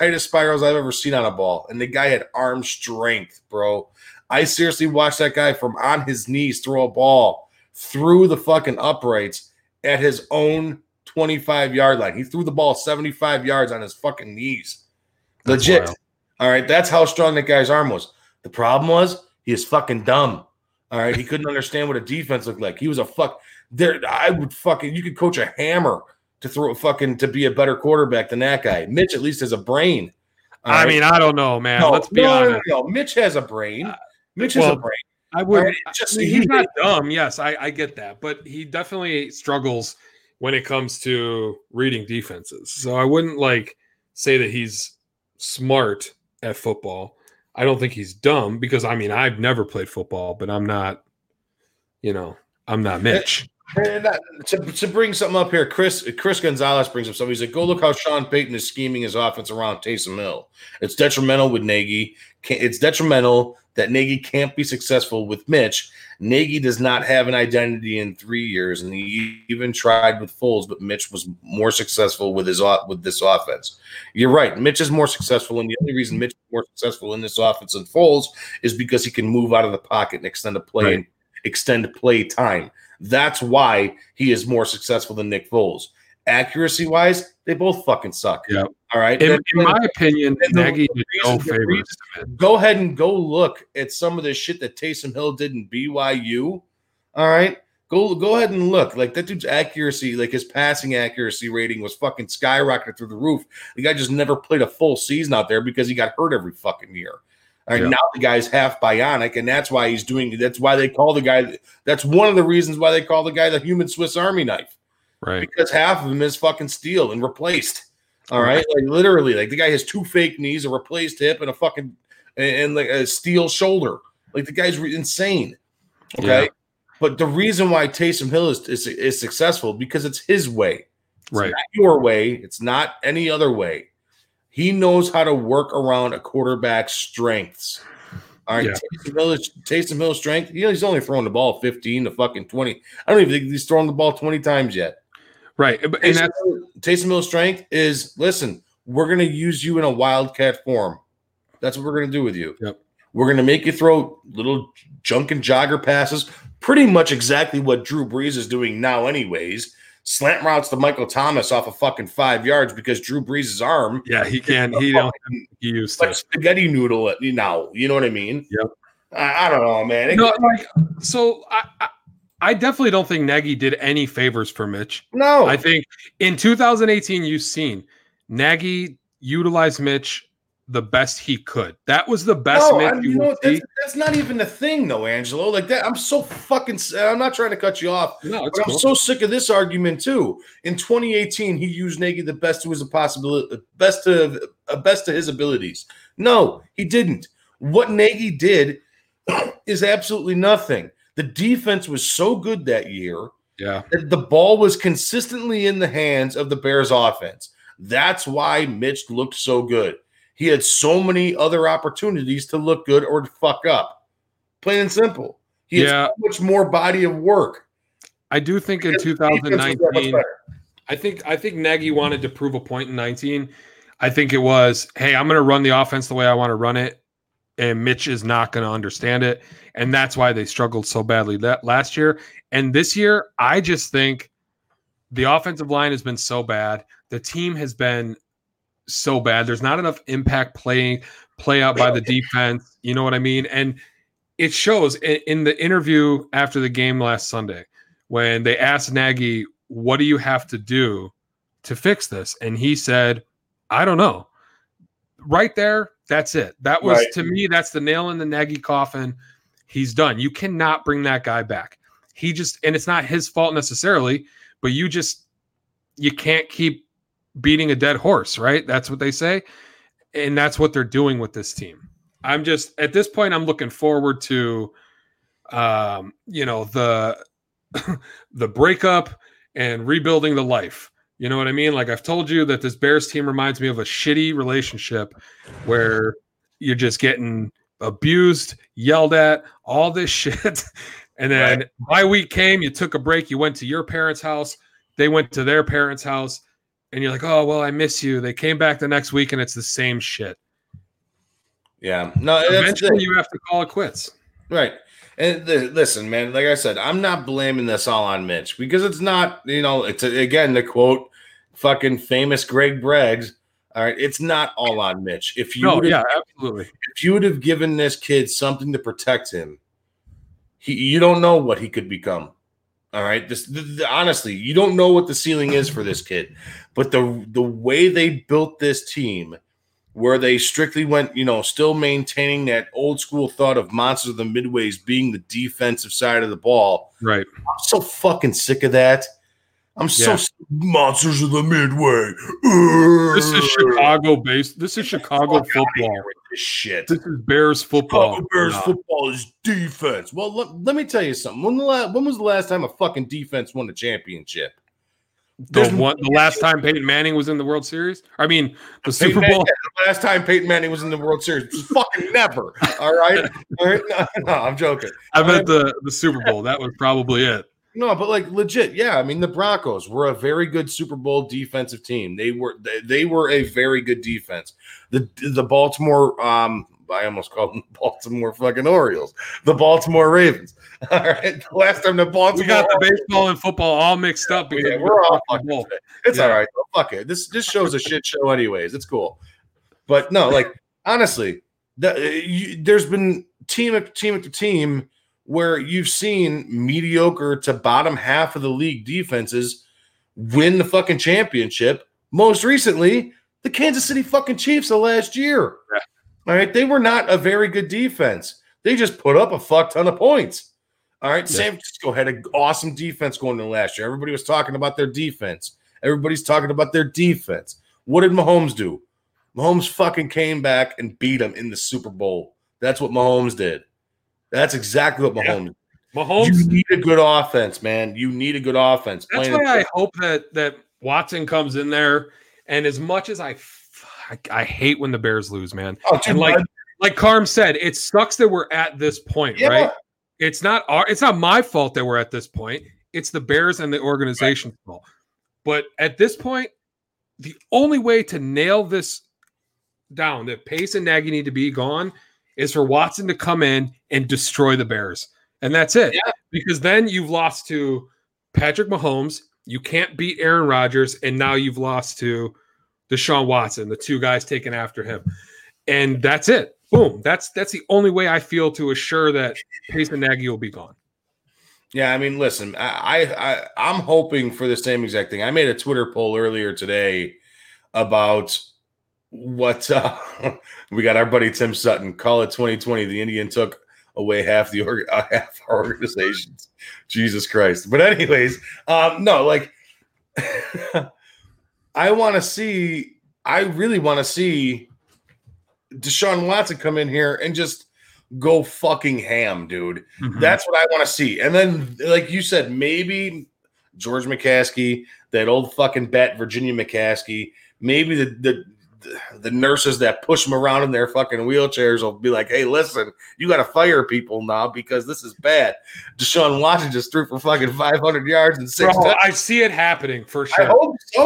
tightest spirals I've ever seen on a ball. And the guy had arm strength, bro. I seriously watched that guy from on his knees throw a ball through the fucking uprights at his own 25-yard line. He threw the ball 75 yards on his fucking knees. That's legit. Wild. All right, that's how strong that guy's arm was. The problem was he is fucking dumb. All right, he couldn't understand what a defense looked like. He was a fuck. There, I would fucking. You could coach a hammer to throw a fucking to be a better quarterback than that guy. Mitch at least has a brain. I mean, I don't know, man. Let's be honest. No. Mitch has a brain. I would. Right? He's not dumb. Yes, I get that, but he definitely struggles when it comes to reading defenses. So I wouldn't say that he's smart at football. I don't think he's dumb, because I've never played football, but I'm not Mitch. And to bring something up here, Chris Gonzalez brings up something. He's like, go look how Sean Payton is scheming his offense around Taysom Hill. It's detrimental with Nagy. It's detrimental that Nagy can't be successful with Mitch. Nagy does not have an identity in 3 years, and he even tried with Foles, but Mitch was more successful with this offense. You're right. Mitch is more successful, and the only reason Mitch is more successful in this offense than Foles is because he can move out of the pocket and extend a play and extend play time. That's why he is more successful than Nick Foles. Accuracy-wise, they both fucking suck. Yeah. All right. In my opinion, Nagy did no favors. Go ahead and go look at some of the shit that Taysom Hill did in BYU. All right. Go ahead and look. Like, that dude's accuracy, like his passing accuracy rating was fucking skyrocketed through the roof. The guy just never played a full season out there because he got hurt every fucking year. All right, yeah. Now the guy's half bionic, and that's why he's doing. That's why they call the guy. That's one of the reasons why they call the guy the human Swiss Army knife, right? Because half of him is fucking steel and replaced. All right, like literally, like the guy has two fake knees, a replaced hip, and a fucking and like a steel shoulder. Like the guy's insane. Okay, yeah. But the reason why Taysom Hill is successful because it's his way, it's right? Not your way. It's not any other way. He knows how to work around a quarterback's strengths. All right, yeah. Taysom Hill's strength. He's only thrown the ball 15 to fucking 20. I don't even think he's thrown the ball 20 times yet. Right. And Taysom Hill's strength is, listen, we're going to use you in a wildcat form. That's what we're going to do with you. Yep. We're going to make you throw little junk and jogger passes, pretty much exactly what Drew Brees is doing now anyways. Slant routes to Michael Thomas off of fucking 5 yards because Drew Brees' arm. Yeah, he can. He don't. He used to spaghetti noodle it now. You know what I mean? Yep. I don't know, man. I definitely don't think Nagy did any favors for Mitch. No, I think in 2018 you've seen Nagy utilize Mitch the best he could. That was the best. That's not even the thing though, Angelo. Like that, I'm so fucking. I'm not trying to cut you off. No, but cool. I'm so sick of this argument too. In 2018, he used Nagy the best to his possibility, best to his abilities. No, he didn't. What Nagy did is absolutely nothing. The defense was so good that year. Yeah, that the ball was consistently in the hands of the Bears offense. That's why Mitch looked so good. He had so many other opportunities to look good or to fuck up. Plain and simple. He has so much more body of work. I do think in 2019, I think Nagy wanted to prove a point in 19. I think it was, hey, I'm going to run the offense the way I want to run it, and Mitch is not going to understand it. And that's why they struggled so badly that last year. And this year, I just think the offensive line has been so bad. The team has been so bad. There's not enough impact play out by the defense. You know what I mean? And it shows in the interview after the game last Sunday when they asked Nagy, what do you have to do to fix this? And he said, I don't know. Right there, that's it. That was, to me, that's the nail in the Nagy coffin. He's done. You cannot bring that guy back. He just, and it's not his fault necessarily, but you can't keep beating a dead horse, right? That's what they say. And that's what they're doing with this team. I'm just, at this point, I'm looking forward to, the breakup and rebuilding the life. You know what I mean? Like I've told you that this Bears team reminds me of a shitty relationship where you're just getting abused, yelled at, all this shit. And then my week came, you took a break, you went to your parents' house. They went to their parents' house. And you're like, oh, well, I miss you. They came back the next week, and it's the same shit. Yeah. No, eventually you have to call it quits. Right. And listen, man, like I said, I'm not blaming this all on Mitch because it's not, it's, again, to quote fucking famous Greg Breggs, all right, it's not all on Mitch. If you would have given this kid something to protect him, you don't know what he could become. All right. Honestly, you don't know what the ceiling is for this kid, but the way they built this team, where they strictly went, still maintaining that old school thought of monsters of the midways being the defensive side of the ball. Right. I'm so fucking sick of that. I'm so monsters of the Midway. This is Chicago based. This is Chicago football. This shit. This is Bears football. Chicago Bears football is defense. Well, let me tell you something. When was the last time a fucking defense won a championship? The last time Peyton Manning was in the World Series? I mean, the Super Bowl. The last time Peyton Manning was in the World Series was fucking never. All right? All right? No, I'm joking. I meant the Super Bowl. That was probably it. No, but like legit, yeah. I mean, the Broncos were a very good Super Bowl defensive team. They were a very good defense. The Baltimore, I almost called them Baltimore fucking Orioles. The Baltimore Ravens. All right, the last time the Baltimore, we got the baseball and football all mixed up. Because we're all fucking. It's all right. Though. Fuck it. This show's a shit show, anyways. It's cool, but no, like honestly, there's been team after team. Where you've seen mediocre to bottom half of the league defenses win the fucking championship. Most recently, the Kansas City fucking Chiefs of last year. Yeah. All right, they were not a very good defense. They just put up a fuck ton of points. All right, yeah. San Francisco had an awesome defense going into last year. Everybody was talking about their defense. Everybody's talking about their defense. What did Mahomes do? Mahomes fucking came back and beat them in the Super Bowl. That's what Mahomes did. That's exactly what Mahomes did. Mahomes, you need a good offense, man. You need a good offense. That's why I hope that Watson comes in there. And as much as I hate when the Bears lose, man. Oh, and like Carm said, it sucks that we're at this point, right? It's not my fault that we're at this point. It's the Bears and the organization's fault. But at this point, the only way to nail this down, that Pace and Nagy need to be gone, is for Watson to come in and destroy the Bears. And that's it. Yeah. Because then you've lost to Patrick Mahomes. You can't beat Aaron Rodgers. And now you've lost to Deshaun Watson, the two guys taken after him. And that's it. Boom. That's the only way I feel to assure that Pace and Nagy will be gone. Yeah, I mean, listen, I'm hoping for the same exact thing. I made a Twitter poll earlier today about – what we got our buddy Tim Sutton. Call it 2020. The Indian took away half our organizations. Jesus Christ. But anyways, I really want to see Deshaun Watson come in here and just go fucking ham, dude. Mm-hmm. That's what I want to see. And then, like you said, maybe George McCaskey, that old fucking bat, Virginia McCaskey, maybe the nurses that push them around in their fucking wheelchairs will be like, hey, listen, you got to fire people now because this is bad. Deshaun Watson just threw for fucking 500 yards and 6 touchdowns. I see it happening for sure. I hope so,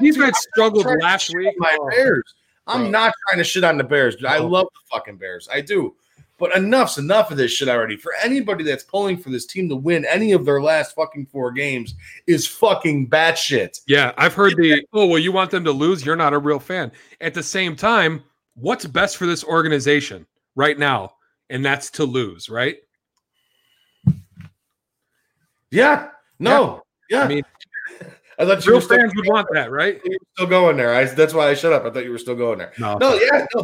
These guys struggled last week. My Bears. I'm not trying to shit on the Bears. I love the fucking Bears. I do. But enough's enough of this shit already. For anybody that's pulling for this team to win any of their last fucking 4 games is fucking batshit. Yeah, I've heard you want them to lose? You're not a real fan. At the same time, what's best for this organization right now? And that's to lose, right? Yeah. No. Yeah. I mean, I thought real fans would want that, right? You're still going there. That's why I shut up. I thought you were still going there. No,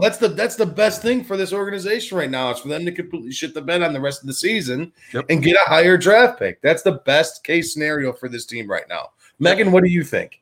that's the best thing for this organization right now. It's for them to completely shit the bed on the rest of the season and get a higher draft pick. That's the best case scenario for this team right now. Megan, what do you think?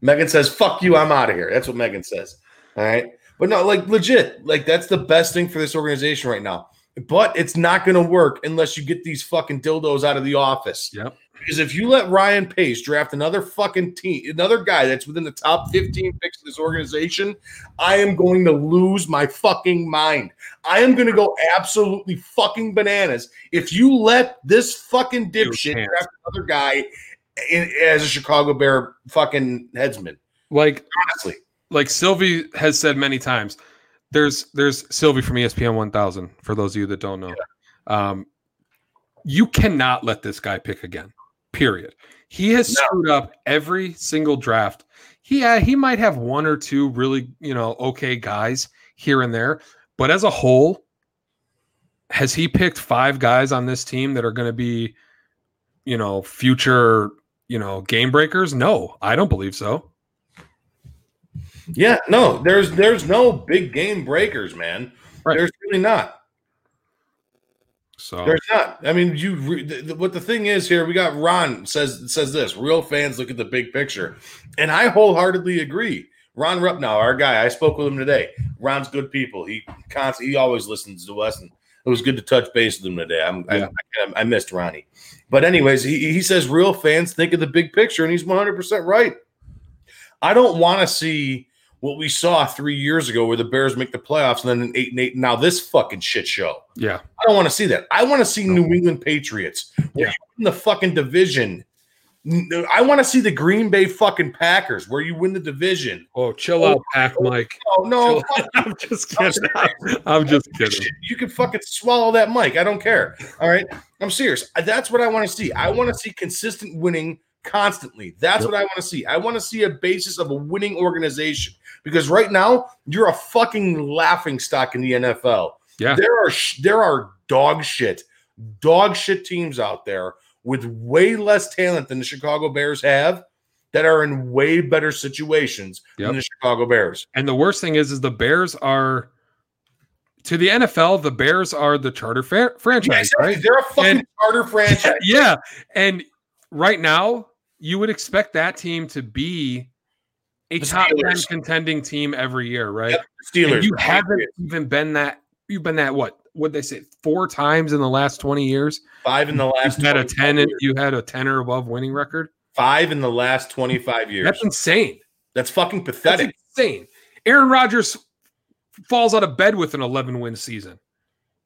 Megan says, "Fuck you, I'm out of here." That's what Megan says. All right, but no, like legit, like that's the best thing for this organization right now. But it's not going to work unless you get these fucking dildos out of the office. Yep. Because if you let Ryan Pace draft another fucking team, another guy that's within the top 15 picks of this organization, I am going to lose my fucking mind. I am going to go absolutely fucking bananas if you let this fucking dipshit draft another guy as a Chicago Bear fucking headsman. Like honestly, like Sylvie has said many times, there's Sylvie from ESPN 1000 for those of you that don't know. Yeah. You cannot let this guy pick again. Period. He has screwed up every single draft. He might have one or two really, okay guys here and there, but as a whole, has he picked 5 guys on this team that are going to be, future, game breakers? No, I don't believe so. Yeah, no, there's no big game breakers, man. Right. There's really not. So there's not. I mean, what the thing is here, we got Ron says this, real fans look at the big picture. And I wholeheartedly agree. Ron Rupnow, our guy, I spoke with him today. Ron's good people. He always listens to us, and it was good to touch base with him today. I missed Ronnie. But anyways, he says real fans think of the big picture, and he's 100% right. I don't want to see what we saw 3 years ago where the Bears make the playoffs and then an 8-8, now this fucking shit show. Yeah. I don't want to see that. I want to see New England Patriots. Where you win the fucking division. I want to see the Green Bay fucking Packers where you win the division. Oh, chill out, Pack Mike. Oh, no. I'm just kidding. I'm just kidding. You can fucking swallow that mic. I don't care. All right? I'm serious. That's what I want to see. I want to see consistent winning constantly. That's what I want to see. I want to see a basis of a winning organization, because right now you're a fucking laughing stock in the NFL. Yeah, there are dog shit teams out there with way less talent than the Chicago Bears have that are in way better situations than the Chicago Bears. And the worst thing is the Bears are, to the NFL, the Bears are the charter franchise, right? They're a fucking charter franchise. Yeah, and right now, you would expect that team to be a top 10 contending team every year, right? Yep, Steelers. And you haven't even been that. You've been that, what would they say, 4 times in the last 20 years? 5 in the last. You had a 10 or above winning record. 5 in the last 25 years. That's insane. That's fucking pathetic. That's insane. Aaron Rodgers falls out of bed with an 11-win season.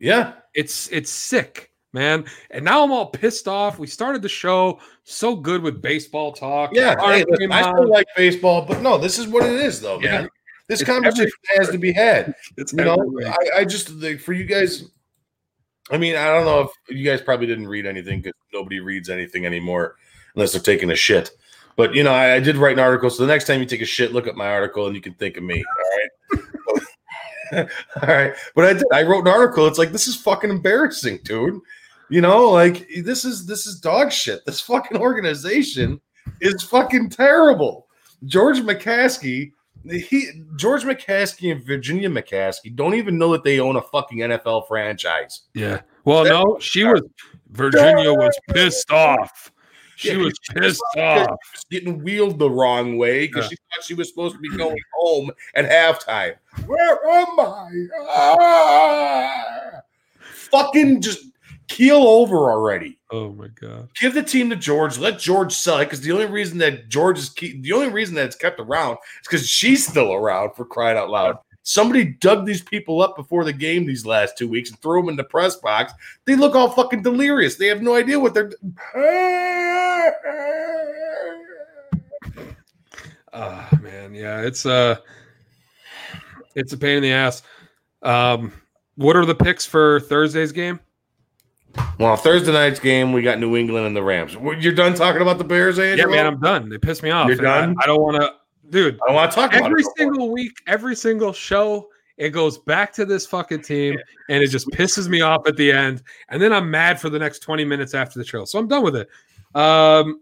Yeah, it's sick, man. And now I'm all pissed off. We started the show so good with baseball talk. Yeah, I still like baseball, but no, this is what it is, though, man. This conversation has to be had. For you guys, I mean, I don't know if you guys probably didn't read anything, because nobody reads anything anymore unless they're taking a shit. But, you know, I did write an article. So the next time you take a shit, look up my article and you can think of me. All right. All right. But I wrote an article. It's like, this is fucking embarrassing, dude. You know, like this is dog shit. This fucking organization is fucking terrible. George McCaskey and Virginia McCaskey don't even know that they own a fucking NFL franchise. Yeah. Well, no, Virginia was pissed off. She was pissed off. She was getting wheeled the wrong way because she thought she was supposed to be going home at halftime. Where am I? Ah! Fucking just keel over already. Oh my God. Give the team to George. Let George sell it, because the only reason that it's kept around is because she's still around, for crying out loud. Somebody dug these people up before the game these last 2 weeks and threw them in the press box. They look all fucking delirious. They have no idea what they're man. Yeah, it's a pain in the ass. What are the picks for Thursday's game? Well, Thursday night's game, we got New England and the Rams. You're done talking about the Bears, Andrew? Yeah, man, I'm done. They piss me off. You're done? I don't want to – dude. I don't want to talk about it. Every single week, every single show, it goes back to this fucking team, and it just pisses me off at the end. And then I'm mad for the next 20 minutes after the show. So I'm done with it. Hold on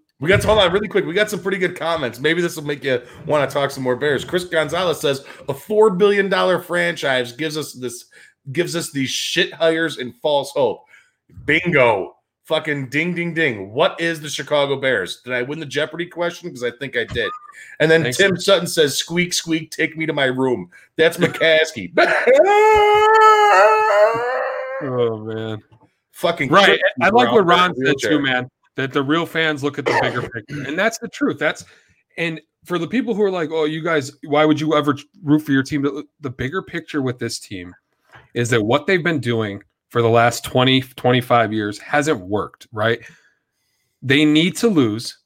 really quick. We got some pretty good comments. Maybe this will make you want to talk some more Bears. Chris Gonzalez says, a $4 billion franchise gives us these shit hires and false hope. Bingo. Fucking ding, ding, ding. What is the Chicago Bears? Did I win the Jeopardy question? Because I think I did. And then thanks, Tim Sutton says, squeak, squeak, take me to my room. That's McCaskey. Oh, man. Fucking right. I like what Ron said, too, man, that the real fans look at the bigger picture. And that's the truth. And for the people who are like, oh, you guys, why would you ever root for your team? The bigger picture with this team is that what they've been doing for the last 20, 25 years hasn't worked, right? They need to lose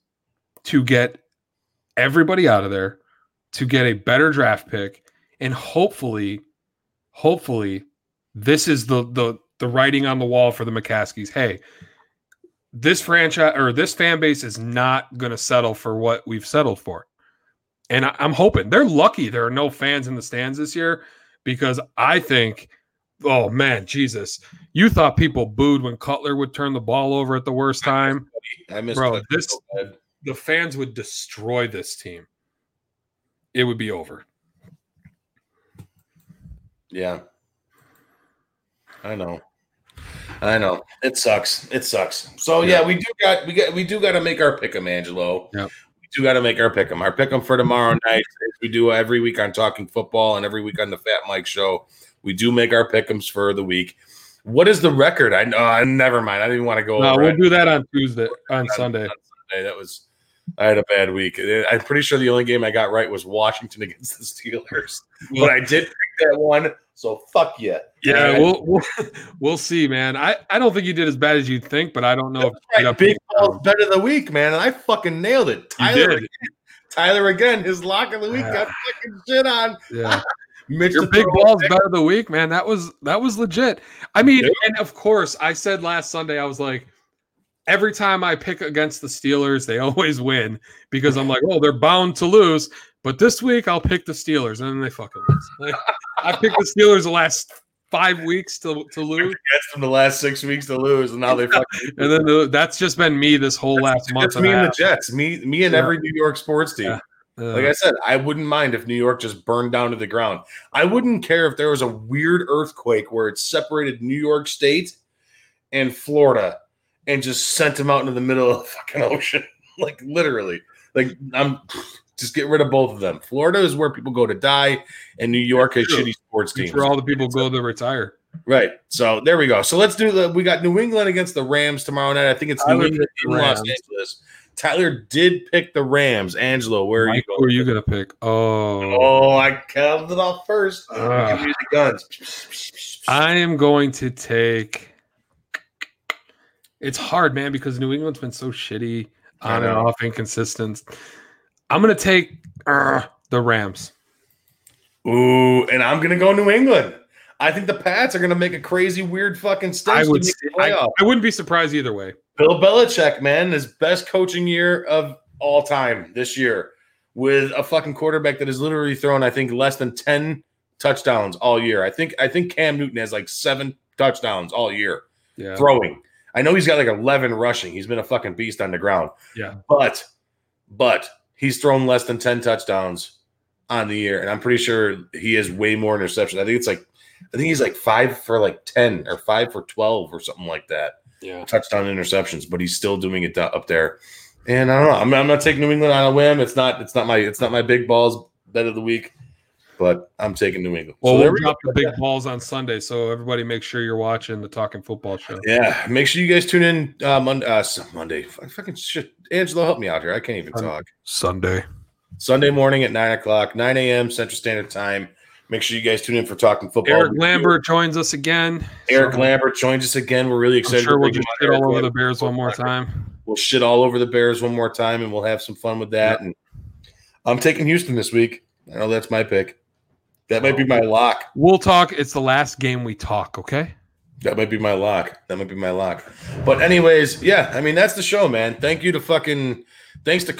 to get everybody out of there, to get a better draft pick, and hopefully this is the writing on the wall for the McCaskies. Hey, this franchise or this fan base is not going to settle for what we've settled for. And I'm hoping. They're lucky there are no fans in the stands this year, because I think – oh, man, Jesus. You thought people booed when Cutler would turn the ball over at the worst time? I missed the fans would destroy this team. It would be over. Yeah. I know. I know it sucks. It sucks. So yeah, we do got to make our pick 'em, Angelo. Yeah. We do got to make our pick 'em. Our pick 'em for tomorrow night, as we do every week on Talking Football and every week on the Fat Mike Show. We do make our pick 'ems for the week. What is the record? I know. Never mind. I didn't want to go. No, we'll do that on Tuesday, on Sunday. That was. I had a bad week. I'm pretty sure the only game I got right was Washington against the Steelers, but I did pick that one. So fuck you. Yeah, we'll see, man. I don't think you did as bad as you think, but I don't know. Big Ball's bet of the week, man, and I fucking nailed it. Tyler again. His lock of the week got fucking shit on. Yeah. Your Big Ball's bet of the week, man. That was legit. I mean, and of course, I said last Sunday, I was like, every time I pick against the Steelers, they always win because I'm like, oh, they're bound to lose. But this week, I'll pick the Steelers, and then they fucking lose. Like, I picked the Steelers the last 5 weeks to lose. Against them the last 6 weeks to lose, and now they fucking lose. And then that's just been me this whole last month. That's me and the Jets. Me and every New York sports team. Yeah. Like I said, I wouldn't mind if New York just burned down to the ground. I wouldn't care if there was a weird earthquake where it separated New York State and Florida and just sent him out into the middle of the fucking ocean. Like, literally. Like, I'm just get rid of both of them. Florida is where people go to die, and New York has shitty sports teams. It's where all the people go to retire. Right. So, there we go. So, let's do that. We got New England against the Rams tomorrow night. I think it's New England in Los Angeles. Tyler did pick the Rams. Angelo, where are you going? Who are you going to pick? Oh, I counted it off first. Give me the guns. I am going to take... It's hard, man, because New England's been so shitty, on and off, inconsistent. I'm going to take the Rams. Ooh, and I'm going to go New England. I think the Pats are going to make a crazy, weird fucking step. I wouldn't be surprised either way. Bill Belichick, man, his best coaching year of all time this year with a fucking quarterback that has literally thrown, I think, less than 10 touchdowns all year. I think Cam Newton has like 7 touchdowns all year throwing. I know he's got like 11 rushing. He's been a fucking beast on the ground. Yeah. But he's thrown less than 10 touchdowns on the year. And I'm pretty sure he has way more interceptions. I think he's like 5 for 10 or 5 for 12 or something like that. Yeah. Touchdown interceptions, but he's still doing it up there. And I don't know. I'm not taking New England on a whim. It's not my Big Balls bet of the week, but I'm taking New England. Well, we'll drop the Big Balls on Sunday, so everybody make sure you're watching the Talking Football Show. Yeah, make sure you guys tune in Monday. Fucking shit. Angelo, help me out here. I can't even talk. Sunday morning at 9 o'clock, 9 a.m. Central Standard Time. Make sure you guys tune in for Talking Football. Eric Lambert joins us again. We're really excited. I'm sure we'll just shit all over the Bears one more time. We'll shit all over the Bears one more time, and we'll have some fun with that. Yeah. And I'm taking Houston this week. I know that's my pick. That might be my lock. We'll talk. It's the last game we talk, okay? That might be my lock. But anyways, yeah, I mean, that's the show, man. Thanks to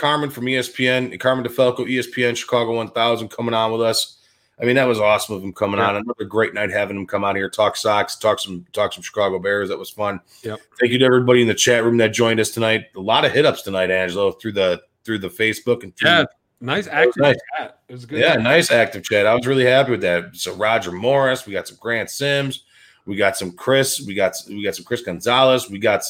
Carmen from ESPN, Carmen DeFalco, ESPN Chicago 1000 coming on with us. I mean, that was awesome of him coming on. Another great night having him come out here, talk Sox, talk some Chicago Bears. That was fun. Yep. Thank you to everybody in the chat room that joined us tonight. A lot of hit-ups tonight, Angelo, through the Facebook and through nice active chat. It was good. Yeah, nice active chat. I was really happy with that. So Roger Morris, we got some Grant Sims, we got some Chris, we got some Chris Gonzalez, we got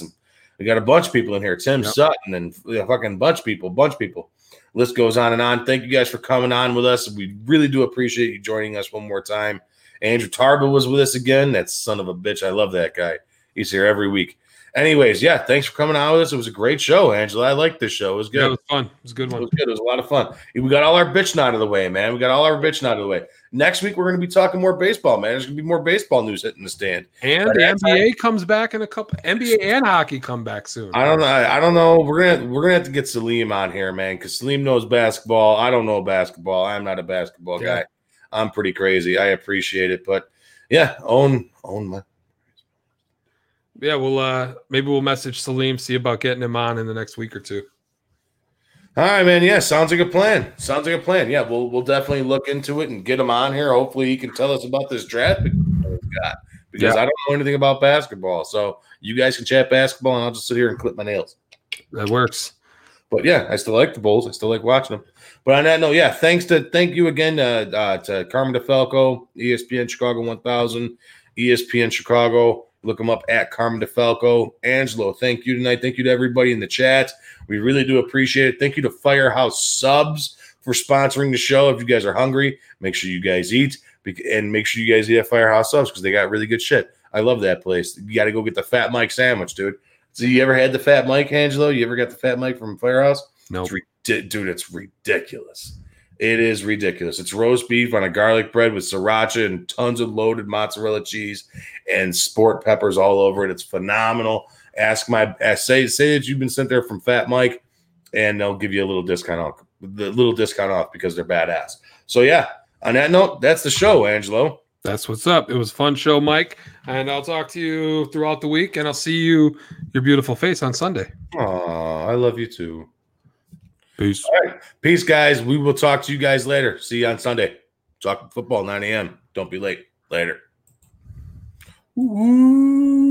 a bunch of people in here. Tim Sutton and a fucking bunch of people. List goes on and on. Thank you guys for coming on with us. We really do appreciate you joining us one more time. Andrew Tarba was with us again. That son of a bitch. I love that guy. He's here every week. Anyways, yeah, thanks for coming on with us. It was a great show, Angela. I liked this show. It was good. Yeah, it was fun. It was a good one. It was good. It was a lot of fun. We got all our bitching out of the way, man. Next week, we're going to be talking more baseball, man. There's going to be more baseball news hitting the stand. And the NBA comes back in a couple. NBA and hockey come back soon. I don't know. We're gonna have to get Salim on here, man, because Salim knows basketball. I don't know basketball. I'm not a basketball guy. I'm pretty crazy. I appreciate it, but yeah, own my. Yeah, we'll maybe we'll message Salim, see about getting him on in the next week or two. All right, man. Yeah, sounds like a plan. Yeah, we'll definitely look into it and get him on here. Hopefully, he can tell us about this draft because I don't know anything about basketball. So you guys can chat basketball, and I'll just sit here and clip my nails. That works. But yeah, I still like the Bulls. I still like watching them. But on that note, yeah, thank you again to Carmen DeFalco, ESPN Chicago 1000, ESPN Chicago. Look them up at Carmen DeFalco. Angelo, thank you tonight. Thank you to everybody in the chat. We really do appreciate it. Thank you to Firehouse Subs for sponsoring the show. If you guys are hungry, make sure you guys eat. And make sure you guys eat at Firehouse Subs because they got really good shit. I love that place. You got to go get the Fat Mike sandwich, dude. So you ever had the Fat Mike, Angelo? You ever got the Fat Mike from Firehouse? No. Dude, it's ridiculous. It is ridiculous. It's roast beef on a garlic bread with sriracha and tons of loaded mozzarella cheese and sport peppers all over it. It's phenomenal. Say that you've been sent there from Fat Mike, and they'll give you a little discount off because they're badass. So yeah, on that note, that's the show, Angelo. That's what's up. It was a fun show, Mike, and I'll talk to you throughout the week, and I'll see you, your beautiful face, on Sunday. Aw, I love you too. Peace. All right. Peace, guys. We will talk to you guys later. See you on Sunday. Talk football, 9 a.m. Don't be late. Later. Ooh.